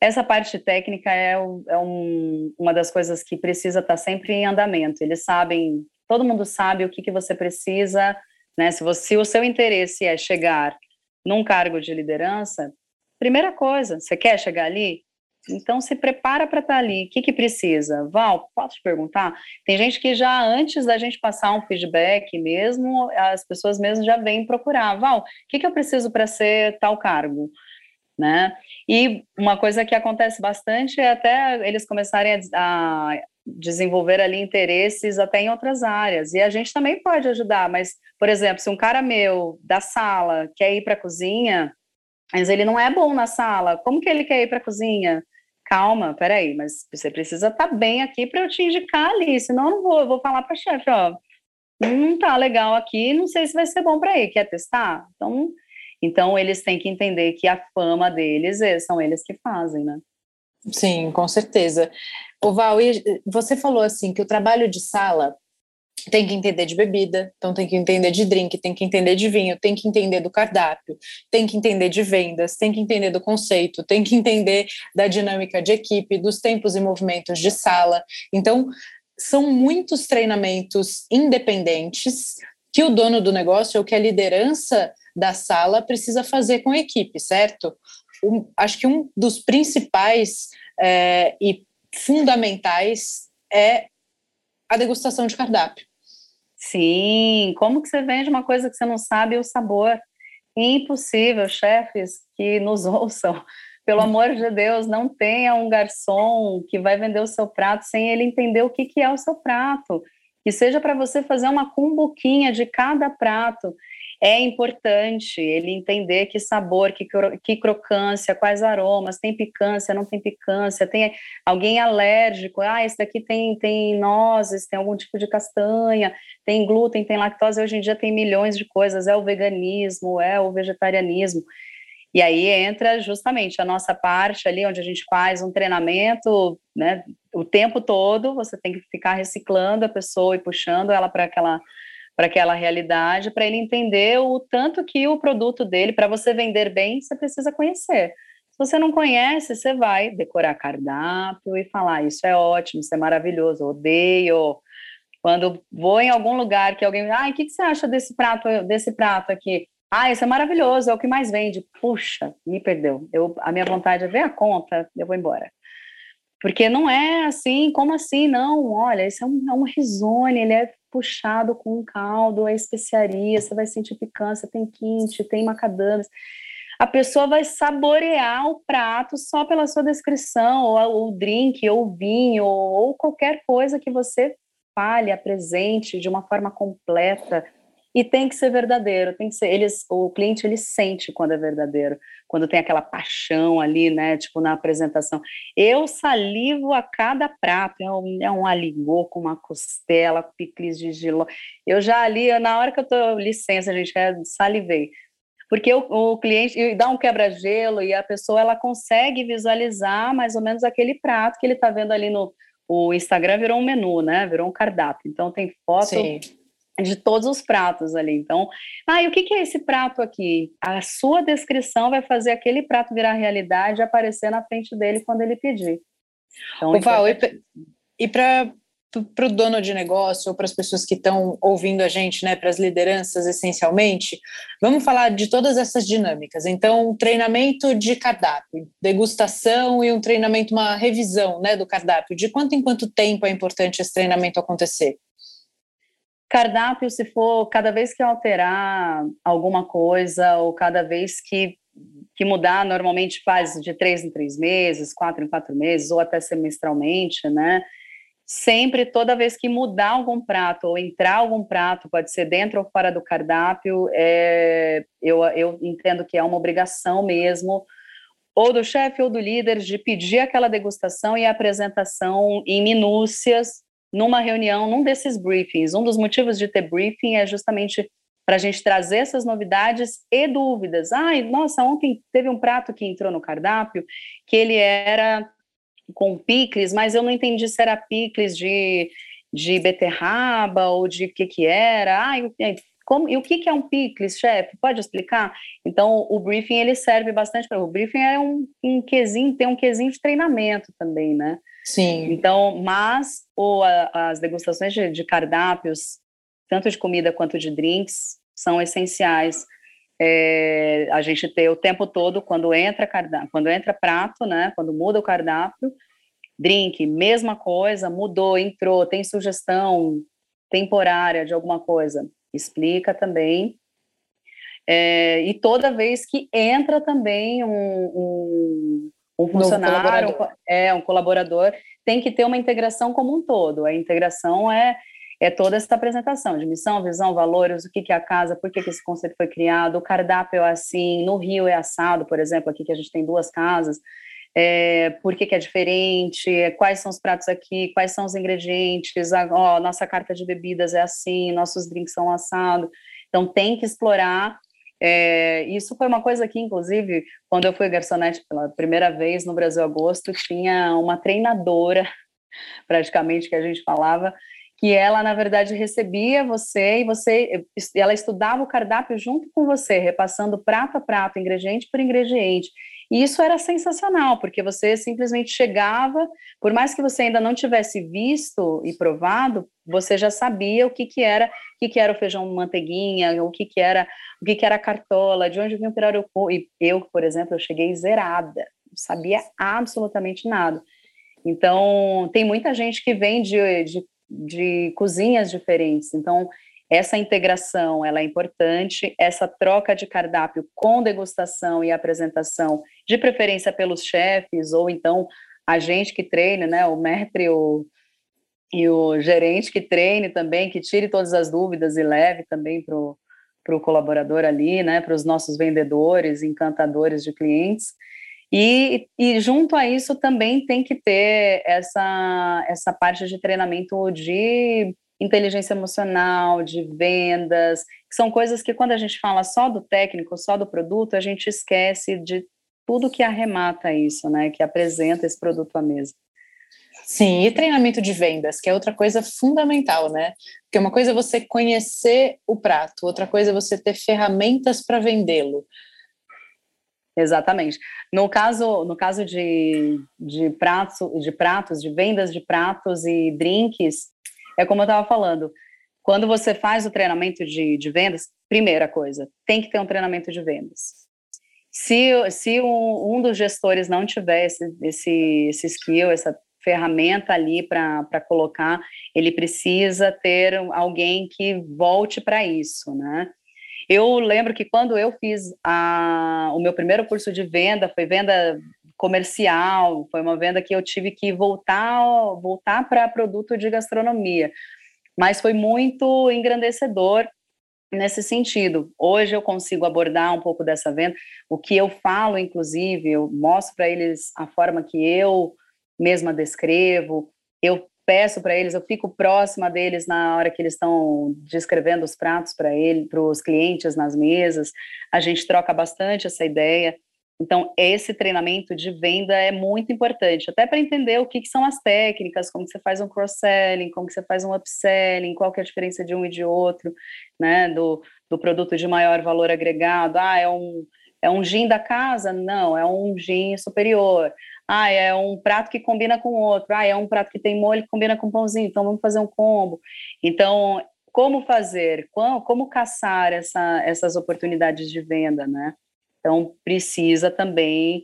Essa parte técnica uma das coisas que precisa estar sempre em andamento. Eles sabem, todo mundo sabe o que você precisa, né? Se o seu interesse é chegar num cargo de liderança, primeira coisa, você quer chegar ali? Então se prepara para estar ali. O que precisa? Val, posso te perguntar? Tem gente que já antes da gente passar um feedback mesmo, as pessoas mesmo já vêm procurar. Val, o que eu preciso para ser tal cargo? Né? E uma coisa que acontece bastante é até eles começarem a desenvolver ali interesses até em outras áreas, e a gente também pode ajudar, mas, por exemplo, se um cara meu da sala quer ir para a cozinha, mas ele não é bom na sala, como que ele quer ir para a cozinha? Calma, peraí, mas você precisa estar bem aqui para eu te indicar ali, senão eu não vou, eu vou falar para a chefe, ó, não tá legal aqui, não sei se vai ser bom para ele, quer testar? Então, eles têm que entender que a fama deles, são eles que fazem, né? Sim, com certeza. Ô Val, você falou assim, que o trabalho de sala tem que entender de bebida, então tem que entender de drink, tem que entender de vinho, tem que entender do cardápio, tem que entender de vendas, tem que entender do conceito, tem que entender da dinâmica de equipe, dos tempos e movimentos de sala. Então, são muitos treinamentos independentes que o dono do negócio, ou que a liderança da sala precisa fazer com a equipe, certo? Acho que um dos principais e fundamentais é a degustação de cardápio. Sim, como que você vende uma coisa que você não sabe o sabor? Impossível, chefes que nos ouçam, pelo amor de Deus, não tenha um garçom que vai vender o seu prato sem ele entender o que é o seu prato, que seja para você fazer uma cumbuquinha de cada prato. É importante ele entender que sabor, que crocância, quais aromas, tem picância, não tem picância, tem alguém alérgico, esse daqui tem nozes, tem algum tipo de castanha, tem glúten, tem lactose, hoje em dia tem milhões de coisas, é o veganismo, é o vegetarianismo. E aí entra justamente a nossa parte ali, onde a gente faz um treinamento, né, o tempo todo, você tem que ficar reciclando a pessoa e puxando ela para aquela para aquela realidade, para ele entender o tanto que o produto dele, para você vender bem, você precisa conhecer. Se você não conhece, você vai decorar cardápio e falar, isso é ótimo, isso é maravilhoso, odeio. Quando vou em algum lugar que alguém... Ah, o que você acha desse prato aqui? Ah, isso é maravilhoso, é o que mais vende. Puxa, me perdeu. A minha vontade é ver a conta, eu vou embora. Porque não é assim, como assim? Não, olha, isso é um risone, ele é puxado com um caldo, é especiaria, você vai sentir picância, tem quinte, tem macadames... A pessoa vai saborear o prato só pela sua descrição, ou o drink, ou o vinho, ou qualquer coisa que você fale, apresente de uma forma completa. E tem que ser verdadeiro, o cliente ele sente quando é verdadeiro, quando tem aquela paixão ali, né, tipo na apresentação. Eu salivo a cada prato, é um aligô com uma costela, picles de giló. Eu já ali, na hora que eu tô, licença gente, salivei. Porque o cliente dá um quebra-gelo e a pessoa ela consegue visualizar mais ou menos aquele prato que ele está vendo ali no... O Instagram virou um menu, né? Virou um cardápio. Então, tem foto Sim. de todos os pratos ali. Então, e o que é esse prato aqui? A sua descrição vai fazer aquele prato virar realidade e aparecer na frente dele quando ele pedir. Então, e para... Para o dono de negócio ou para as pessoas que estão ouvindo a gente, né, para as lideranças essencialmente, vamos falar de todas essas dinâmicas. Então, treinamento de cardápio, degustação e um treinamento, uma revisão, né, do cardápio. De quanto em quanto tempo é importante esse treinamento acontecer? Cardápio, se for cada vez que alterar alguma coisa ou cada vez que mudar, normalmente faz de 3 em 3 meses, 4 em 4 meses ou até semestralmente, né? Sempre, toda vez que mudar algum prato ou entrar algum prato, pode ser dentro ou fora do cardápio, eu entendo que é uma obrigação mesmo, ou do chefe ou do líder, de pedir aquela degustação e apresentação em minúcias, numa reunião, num desses briefings. Um dos motivos de ter briefing é justamente para a gente trazer essas novidades e dúvidas. Nossa, ontem teve um prato que entrou no cardápio, que ele era... com picles, mas eu não entendi se era picles de beterraba ou de que era. E o que é um picles, chefe? Pode explicar? Então, o briefing, ele serve bastante para... O briefing é tem um quesinho de treinamento também, né? Sim. Então, mas as degustações de cardápios, tanto de comida quanto de drinks, são essenciais. A gente tem o tempo todo, quando entra prato, né, quando muda o cardápio, drink, mesma coisa, mudou, entrou, tem sugestão temporária de alguma coisa, explica também, e toda vez que entra também um funcionário, um colaborador, tem que ter uma integração como um todo. A integração é toda essa apresentação de missão, visão, valores, o que é a casa, por que esse conceito foi criado, o cardápio é assim, no Rio é assado, por exemplo, aqui que a gente tem 2 casas, por que é diferente, quais são os pratos aqui, quais são os ingredientes, nossa carta de bebidas é assim, nossos drinks são assados. Então tem que explorar. Isso foi uma coisa que, inclusive, quando eu fui garçonete pela primeira vez no Brasil a Gosto, tinha uma treinadora, praticamente, que a gente falava, que ela, na verdade, recebia você ela estudava o cardápio junto com você, repassando prato a prato, ingrediente por ingrediente. E isso era sensacional, porque você simplesmente chegava, por mais que você ainda não tivesse visto e provado, você já sabia o que era o feijão manteiguinha, o que era a cartola, de onde vinha o pirarucu. E eu, por exemplo, eu cheguei zerada, não sabia absolutamente nada. Então, tem muita gente que vem de cozinhas diferentes, então essa integração ela é importante, essa troca de cardápio com degustação e apresentação, de preferência pelos chefes, ou então a gente que treina, né, o mestre e o gerente que treine também, que tire todas as dúvidas e leve também pro colaborador ali, né, para os nossos vendedores, encantadores de clientes. E junto a isso também tem que ter essa parte de treinamento de inteligência emocional, de vendas, que são coisas que quando a gente fala só do técnico, só do produto, a gente esquece de tudo que arremata isso, né, que apresenta esse produto à mesa. Sim, e treinamento de vendas, que é outra coisa fundamental, né? Porque uma coisa é você conhecer o prato, outra coisa é você ter ferramentas para vendê-lo. Exatamente. No caso de pratos, de vendas de pratos e drinks, é como eu estava falando, quando você faz o treinamento de vendas, primeira coisa, tem que ter um treinamento de vendas. Se um dos gestores não tiver esse skill, essa ferramenta ali para colocar, ele precisa ter alguém que volte para isso, né? Eu lembro que quando eu fiz o meu primeiro curso de venda, foi venda comercial, foi uma venda que eu tive que voltar para produto de gastronomia, mas foi muito engrandecedor nesse sentido. Hoje eu consigo abordar um pouco dessa venda, o que eu falo, inclusive, eu mostro para eles a forma que eu mesma descrevo, eu peço para eles, eu fico próxima deles na hora que eles estão descrevendo os pratos para os clientes nas mesas, a gente troca bastante essa ideia. Então, esse treinamento de venda é muito importante, até para entender o que são as técnicas, como que você faz um cross-selling, como que você faz um upselling, qual que é a diferença de um e de outro, né? Do produto de maior valor agregado. É um gin da casa? Não, é um gin superior. É um prato que combina com outro. É um prato que tem molho que combina com pãozinho. Então, vamos fazer um combo. Então, como fazer? Como caçar essas oportunidades de venda, né? Então, precisa também,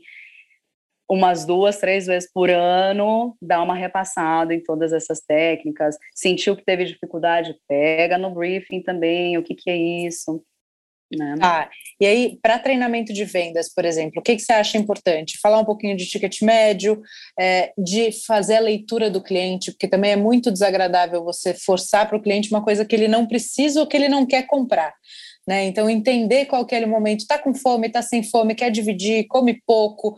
umas 2-3 vezes por ano, dar uma repassada em todas essas técnicas. Sentiu que teve dificuldade? Pega no briefing também, o que é isso, né? E aí, para treinamento de vendas, por exemplo, o que você acha importante? Falar um pouquinho de ticket médio, de fazer a leitura do cliente, porque também é muito desagradável você forçar para o cliente uma coisa que ele não precisa ou que ele não quer comprar, né? Então, entender qual que é o momento, está com fome, está sem fome, quer dividir, come pouco,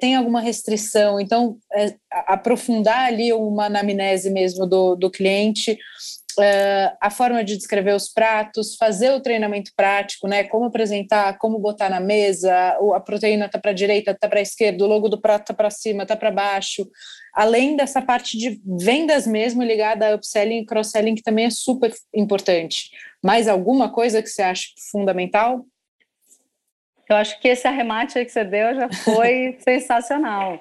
tem alguma restrição. Então, aprofundar ali uma anamnese mesmo do cliente, a forma de descrever os pratos, fazer o treinamento prático, né? Como apresentar, como botar na mesa, a proteína está para a direita, está para a esquerda, o logo do prato está para cima, está para baixo. Além dessa parte de vendas mesmo ligada a upselling e cross-selling, que também é super importante. Mais alguma coisa que você acha fundamental? Eu acho que esse arremate aí que você deu já foi sensacional.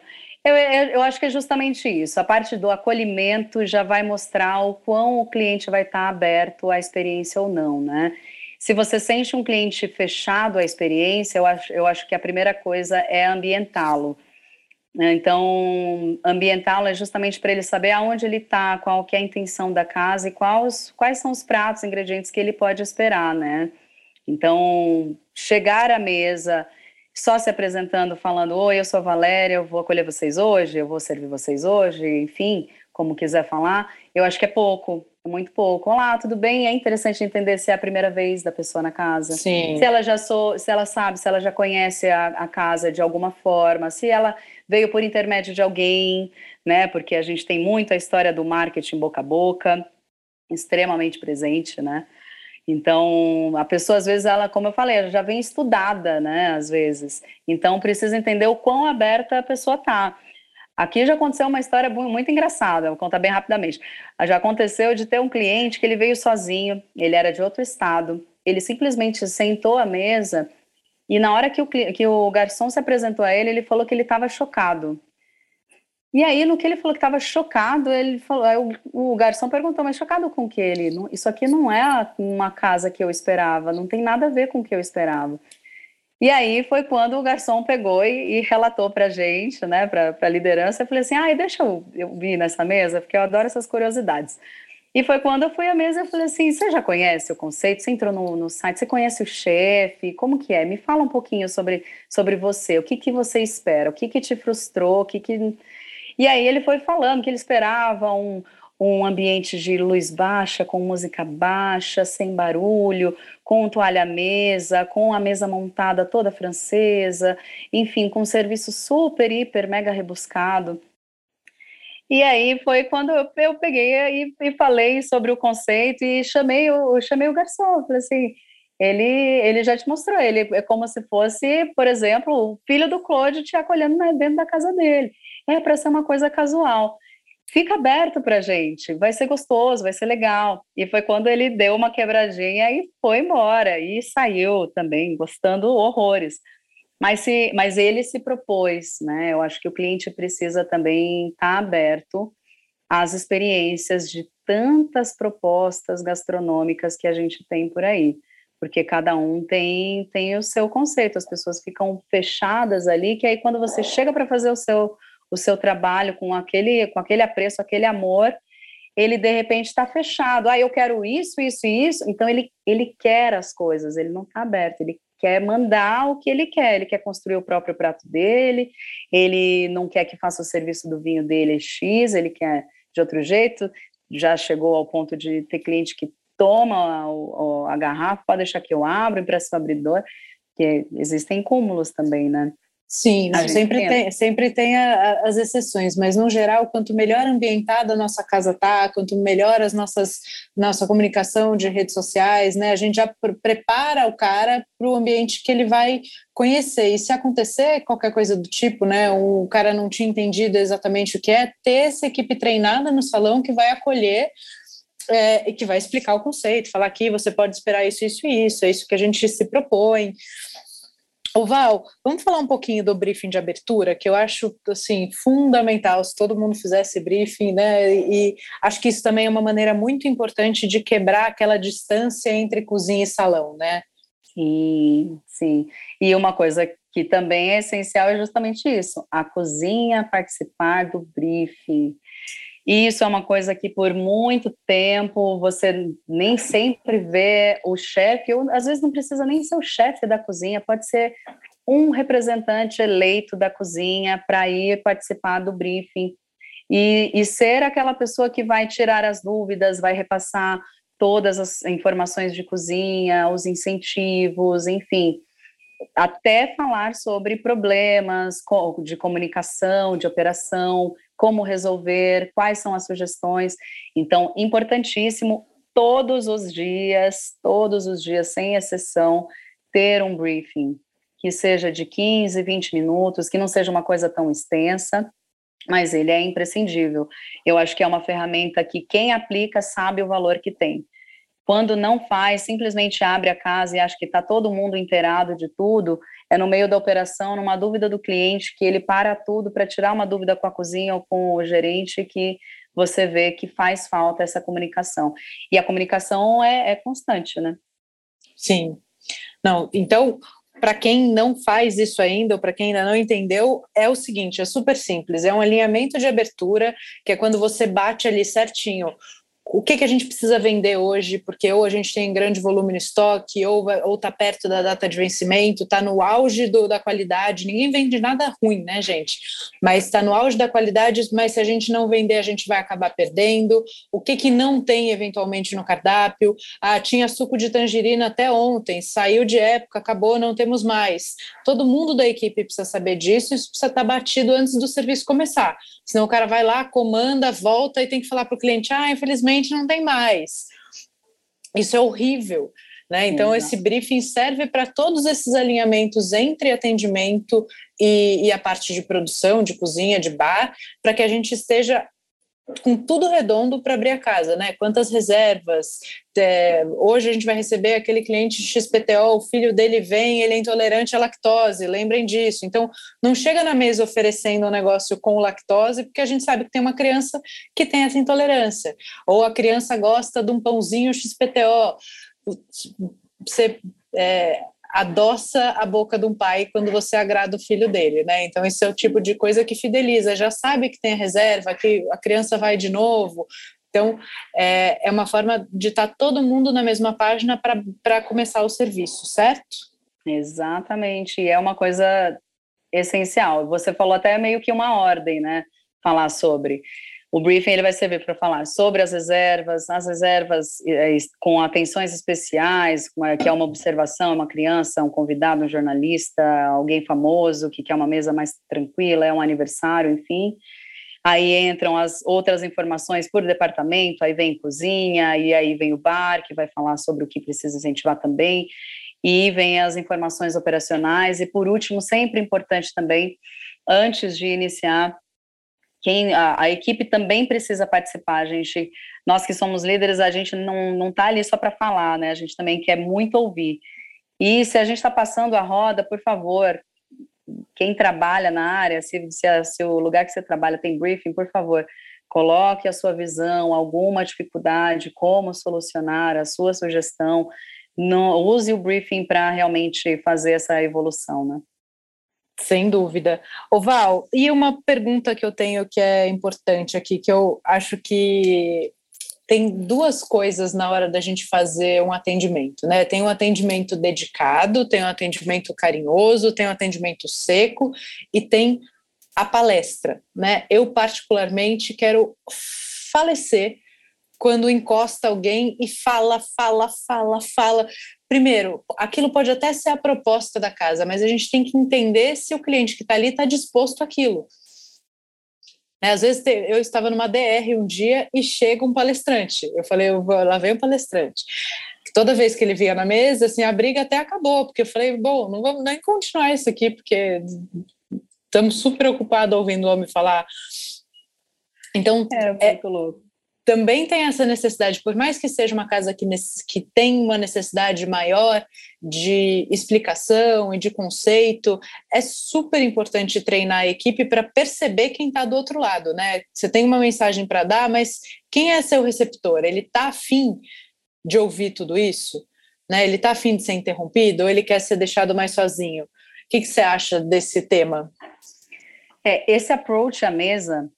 Eu acho que é justamente isso. A parte do acolhimento já vai mostrar o quão o cliente vai estar aberto à experiência ou não, né? Se você sente um cliente fechado à experiência, eu acho que a primeira coisa é ambientá-lo. Então, ambientá-lo é justamente para ele saber aonde ele está, qual que é a intenção da casa e quais são os pratos, ingredientes que ele pode esperar, né? Então, chegar à mesa só se apresentando, falando: oi, eu sou a Valéria, eu vou acolher vocês hoje, eu vou servir vocês hoje, enfim, como quiser falar, eu acho que é pouco. Muito pouco. Olá, tudo bem? É interessante entender se é a primeira vez da pessoa na casa. Sim. Se ela já conhece a casa de alguma forma, se ela veio por intermédio de alguém, né? Porque a gente tem muito a história do marketing boca a boca, extremamente presente, né? Então, a pessoa, às vezes, ela, como eu falei, ela já vem estudada, né? Às vezes. Então, precisa entender o quão aberta a pessoa tá. Aqui já aconteceu uma história muito engraçada, vou contar bem rapidamente. Já aconteceu de ter um cliente que ele veio sozinho, ele era de outro estado, ele simplesmente sentou à mesa e na hora que o garçom se apresentou a ele, ele falou que ele estava chocado. E aí, no que ele falou que estava chocado, o garçom perguntou: mas chocado com o que? Isso aqui não é uma casa que eu esperava, não tem nada a ver com o que eu esperava. E aí foi quando o garçom pegou e relatou pra gente, né, pra liderança. Eu falei assim: deixa eu vir nessa mesa, porque eu adoro essas curiosidades. E foi quando eu fui à mesa, eu falei assim: você já conhece o conceito? Você entrou no site, você conhece o chefe? Como que é? Me fala um pouquinho sobre você, o que você espera, o que te frustrou, E aí ele foi falando que ele esperava um ambiente de luz baixa, com música baixa, sem barulho, com toalha à mesa, com a mesa montada toda francesa, enfim, com um serviço super, hiper, mega rebuscado. E aí foi quando eu peguei e falei sobre o conceito e chamei o garçom, falei assim: ele já te mostrou, ele é como se fosse, por exemplo, o filho do Claude te acolhendo dentro da casa dele, é para ser uma coisa casual. fica aberto pra gente, vai ser gostoso, vai ser legal. E foi quando ele deu uma quebradinha e foi embora, e saiu também, gostando horrores. Mas ele se propôs, né? Eu acho que o cliente precisa também estar aberto às experiências de tantas propostas gastronômicas que a gente tem por aí, porque cada um tem o seu conceito, as pessoas ficam fechadas ali, que aí quando você chega para fazer o seu trabalho com aquele apreço, aquele amor, ele de repente está fechado. Eu quero isso, isso e isso. Então ele quer as coisas, ele não está aberto, ele quer mandar o que ele quer construir o próprio prato dele, ele não quer que faça o serviço do vinho dele X, ele quer de outro jeito. Já chegou ao ponto de ter cliente que toma a garrafa, pode deixar que eu abro, empresta o abridor, que existem cúmulos também, né? Sim, sempre tem as exceções, mas no geral, quanto melhor ambientada a nossa casa está, quanto melhor as nossa comunicação de redes sociais, né? A gente já prepara o cara para o ambiente que ele vai conhecer, e se acontecer qualquer coisa do tipo, né, o cara não tinha entendido exatamente o que é, ter essa equipe treinada no salão que vai acolher e que vai explicar o conceito, falar que você pode esperar isso, isso e isso, é isso que a gente se propõe. Ô Val, vamos falar um pouquinho do briefing de abertura, que eu acho assim, fundamental, se todo mundo fizesse briefing, né? E acho que isso também é uma maneira muito importante de quebrar aquela distância entre cozinha e salão, né? Sim. E uma coisa que também é essencial é justamente isso, a cozinha participar do briefing. Isso é uma coisa que por muito tempo você nem sempre vê o chefe, ou às vezes não precisa nem ser o chefe da cozinha, pode ser um representante eleito da cozinha para ir participar do briefing e ser aquela pessoa que vai tirar as dúvidas, vai repassar todas as informações de cozinha, os incentivos, enfim, até falar sobre problemas de comunicação, de operação, como resolver, quais são as sugestões. Então, importantíssimo, todos os dias, sem exceção, ter um briefing, que seja de 15, 20 minutos, que não seja uma coisa tão extensa, mas ele é imprescindível. Eu acho que é uma ferramenta que quem aplica sabe o valor que tem. Quando não faz, simplesmente abre a casa e acha que está todo mundo inteirado de tudo, é no meio da operação, numa dúvida do cliente, que ele para tudo para tirar uma dúvida com a cozinha ou com o gerente, que você vê que faz falta essa comunicação. E a comunicação é constante, né? Sim. Não, então, para quem não faz isso ainda, ou para quem ainda não entendeu, é o seguinte, é super simples, é um alinhamento de abertura, que é quando você bate ali certinho, o que a gente precisa vender hoje, porque ou a gente tem grande volume no estoque, ou está perto da data de vencimento, está no auge da qualidade, ninguém vende nada ruim, né, gente? Mas está no auge da qualidade, mas se a gente não vender, a gente vai acabar perdendo. O que não tem, eventualmente, no cardápio? Tinha suco de tangerina até ontem, saiu de época, acabou, não temos mais. Todo mundo da equipe precisa saber disso, isso precisa estar batido antes do serviço começar. Senão o cara vai lá, comanda, volta e tem que falar para o cliente, infelizmente, não tem mais. Isso é horrível, né? Então, esse briefing serve para todos esses alinhamentos entre atendimento e a parte de produção, de cozinha, de bar, para que a gente esteja com tudo redondo para abrir a casa, né? Quantas reservas? Hoje a gente vai receber aquele cliente XPTO, o filho dele vem, ele é intolerante à lactose, lembrem disso. Então, não chega na mesa oferecendo um negócio com lactose, porque a gente sabe que tem uma criança que tem essa intolerância. Ou a criança gosta de um pãozinho XPTO. Você adoça a boca de um pai quando você agrada o filho dele, né? Então, esse é o tipo de coisa que fideliza, já sabe que tem a reserva, que a criança vai de novo. Então, é uma forma de estar todo mundo na mesma página para começar o serviço, certo? Exatamente, é uma coisa essencial. Você falou até meio que uma ordem, né? Falar sobre... O briefing ele vai servir para falar sobre as reservas com atenções especiais, que é uma observação, uma criança, um convidado, um jornalista, alguém famoso que quer uma mesa mais tranquila, é um aniversário, enfim. Aí entram as outras informações por departamento, aí vem cozinha, e aí vem o bar, que vai falar sobre o que precisa incentivar também, e vem as informações operacionais, e por último, sempre importante também, antes de iniciar, A equipe também precisa participar, a gente, nós que somos líderes, a gente não está ali só para falar, né? A gente também quer muito ouvir. E se a gente está passando a roda, por favor, quem trabalha na área, se o lugar que você trabalha tem briefing, por favor, coloque a sua visão, alguma dificuldade, como solucionar, a sua sugestão. Não, use o briefing para realmente fazer essa evolução, né? Sem dúvida. Ô Val, e uma pergunta que eu tenho que é importante aqui, que eu acho que tem duas coisas na hora da gente fazer um atendimento, né? Tem um atendimento dedicado, tem um atendimento carinhoso, tem um atendimento seco e tem a palestra, né? Eu particularmente quero falecer quando encosta alguém e fala. Primeiro, aquilo pode até ser a proposta da casa, mas a gente tem que entender se o cliente que está ali está disposto àquilo. Né? Às vezes eu estava numa DR um dia e chega um palestrante. Eu falei, lá vem um palestrante. Toda vez que ele vinha na mesa, assim, a briga até acabou, porque eu falei, bom, não vamos nem continuar isso aqui, porque estamos super ocupados ouvindo o homem falar. Então, muito louco. Também tem essa necessidade, por mais que seja uma casa que tem uma necessidade maior de explicação e de conceito, é super importante treinar a equipe para perceber quem está do outro lado, né? Você tem uma mensagem para dar, mas quem é seu receptor? Ele está afim de ouvir tudo isso? Né? Ele está afim de ser interrompido ou ele quer ser deixado mais sozinho? O que você acha desse tema? Esse approach à mesa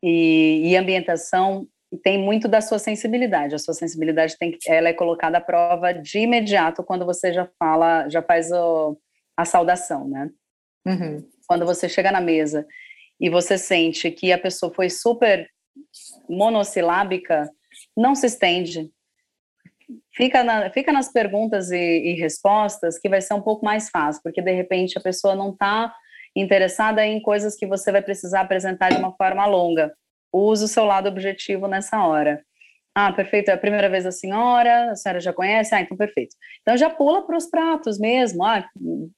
e ambientação tem muito da sua sensibilidade. A sua sensibilidade ela é colocada à prova de imediato quando você já faz a saudação, né? Uhum. Quando você chega na mesa e você sente que a pessoa foi super monossilábica, não se estende. Fica nas perguntas e respostas, que vai ser um pouco mais fácil, porque de repente a pessoa não está interessada em coisas que você vai precisar apresentar de uma forma longa. Usa o seu lado objetivo nessa hora. Ah, perfeito, é a primeira vez a senhora já conhece? Ah, então perfeito. Então já pula para os pratos mesmo. Ah,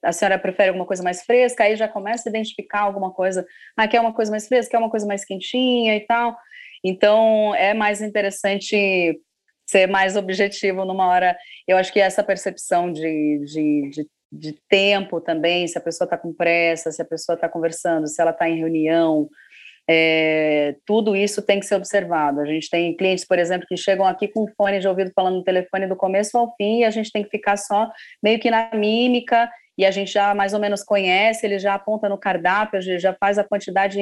a senhora prefere alguma coisa mais fresca? Aí já começa a identificar alguma coisa. Ah, quer uma coisa mais fresca, quer uma coisa mais quentinha e tal. Então é mais interessante ser mais objetivo numa hora. Eu acho que essa percepção de tempo também, se a pessoa está com pressa, se a pessoa está conversando, se ela está em reunião, tudo isso tem que ser observado. A gente tem clientes, por exemplo, que chegam aqui com fone de ouvido falando no telefone do começo ao fim, e a gente tem que ficar só meio que na mímica, e a gente já mais ou menos conhece, ele já aponta no cardápio, a gente já faz a quantidade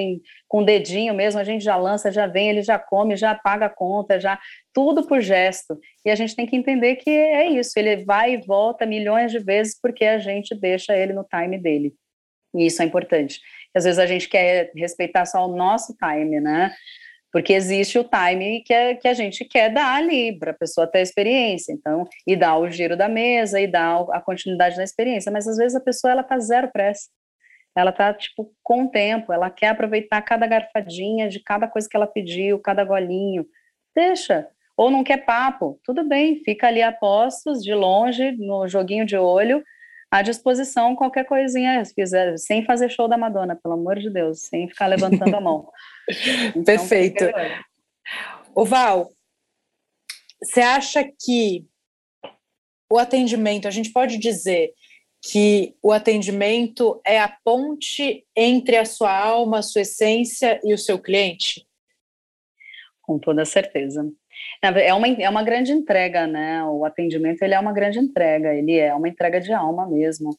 com o dedinho mesmo, a gente já lança, já vem, ele já come, já paga a conta, já tudo por gesto. E a gente tem que entender que é isso, ele vai e volta milhões de vezes porque a gente deixa ele no time dele. E isso é importante. Às vezes a gente quer respeitar só o nosso time, né? Porque existe o time que a gente quer dar ali, para a pessoa ter a experiência, então, e dar o giro da mesa, e dar a continuidade da experiência, mas às vezes a pessoa ela tá zero pressa, ela tá tipo com o tempo, ela quer aproveitar cada garfadinha de cada coisa que ela pediu, cada golinho, deixa, ou não quer papo, tudo bem, fica ali a postos, de longe, no joguinho de olho, à disposição, qualquer coisinha, sem fazer show da Madonna, pelo amor de Deus, sem ficar levantando a mão. Então, perfeito. Ô Val, você acha que o atendimento, a gente pode dizer que o atendimento é a ponte entre a sua alma, a sua essência e o seu cliente? Com toda certeza. É uma grande entrega, né? O atendimento ele é uma grande entrega, ele é uma entrega de alma mesmo.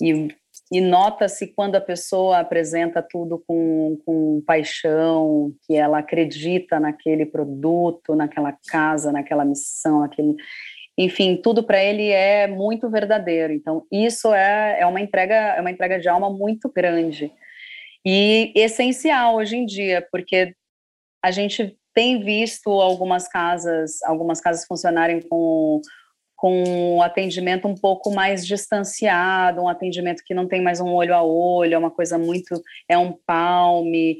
E nota-se quando a pessoa apresenta tudo com paixão, que ela acredita naquele produto, naquela casa, naquela missão, enfim, tudo para ele é muito verdadeiro. Então, isso é uma entrega de alma muito grande e essencial hoje em dia, porque a gente tem visto algumas casas funcionarem com um atendimento um pouco mais distanciado, um atendimento que não tem mais um olho a olho, é uma coisa muito... é um palme.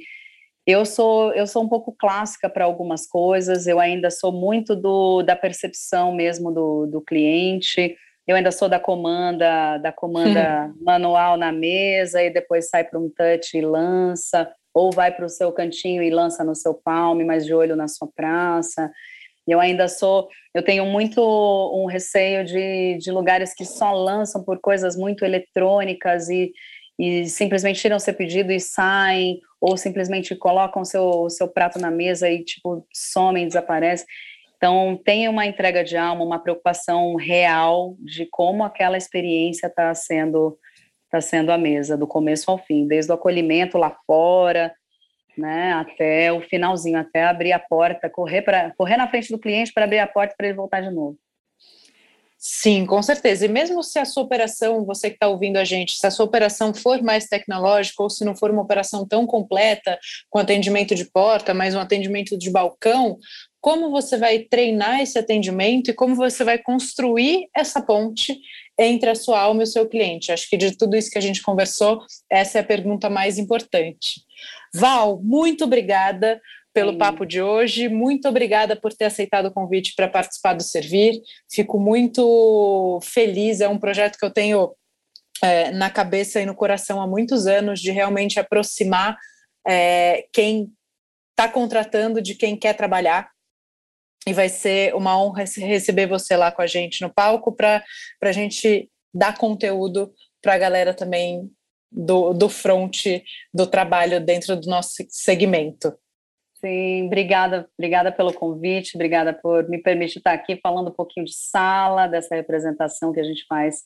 Eu sou um pouco clássica para algumas coisas, eu ainda sou muito da percepção mesmo do cliente, eu ainda sou da comanda manual na mesa, e depois sai para um touch e lança. ou vai para o seu cantinho e lança no seu palme, mas de olho na sua praça. Eu tenho muito um receio de lugares que só lançam por coisas muito eletrônicas e simplesmente tiram seu pedido e saem, ou simplesmente colocam o seu prato na mesa e tipo somem, desaparecem. Então, tem uma entrega de alma, uma preocupação real de como aquela experiência está sendo a mesa, do começo ao fim, desde o acolhimento lá fora, né, até o finalzinho, até abrir a porta, correr na frente do cliente para abrir a porta para ele voltar de novo. Sim, com certeza. E mesmo se a sua operação, você que está ouvindo a gente, se a sua operação for mais tecnológica ou se não for uma operação tão completa, com atendimento de porta, mas um atendimento de balcão, como você vai treinar esse atendimento e como você vai construir essa ponte entre a sua alma e o seu cliente? Acho que de tudo isso que a gente conversou, essa é a pergunta mais importante. Val, muito obrigada pelo papo de hoje, muito obrigada por ter aceitado o convite para participar do Servir, fico muito feliz, é um projeto que eu tenho na cabeça e no coração há muitos anos, de realmente aproximar quem está contratando de quem quer trabalhar, e vai ser uma honra receber você lá com a gente no palco para a gente dar conteúdo para a galera também do front do trabalho dentro do nosso segmento. Sim, obrigada pelo convite, obrigada por me permitir estar aqui falando um pouquinho de sala, dessa representação que a gente faz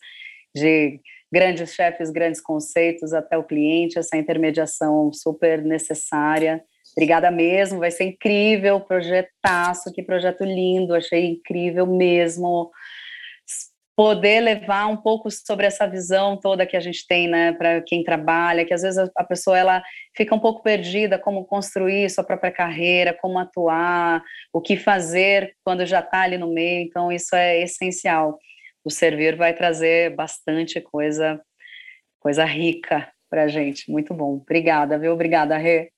de grandes chefes, grandes conceitos até o cliente, essa intermediação super necessária. Obrigada mesmo, vai ser incrível, projetaço, que projeto lindo, achei incrível mesmo poder levar um pouco sobre essa visão toda que a gente tem, né, para quem trabalha, que às vezes a pessoa ela fica um pouco perdida, como construir sua própria carreira, como atuar, o que fazer quando já está ali no meio, então isso é essencial. O Servir vai trazer bastante coisa rica para a gente, muito bom. Obrigada, viu? Obrigada, Rê.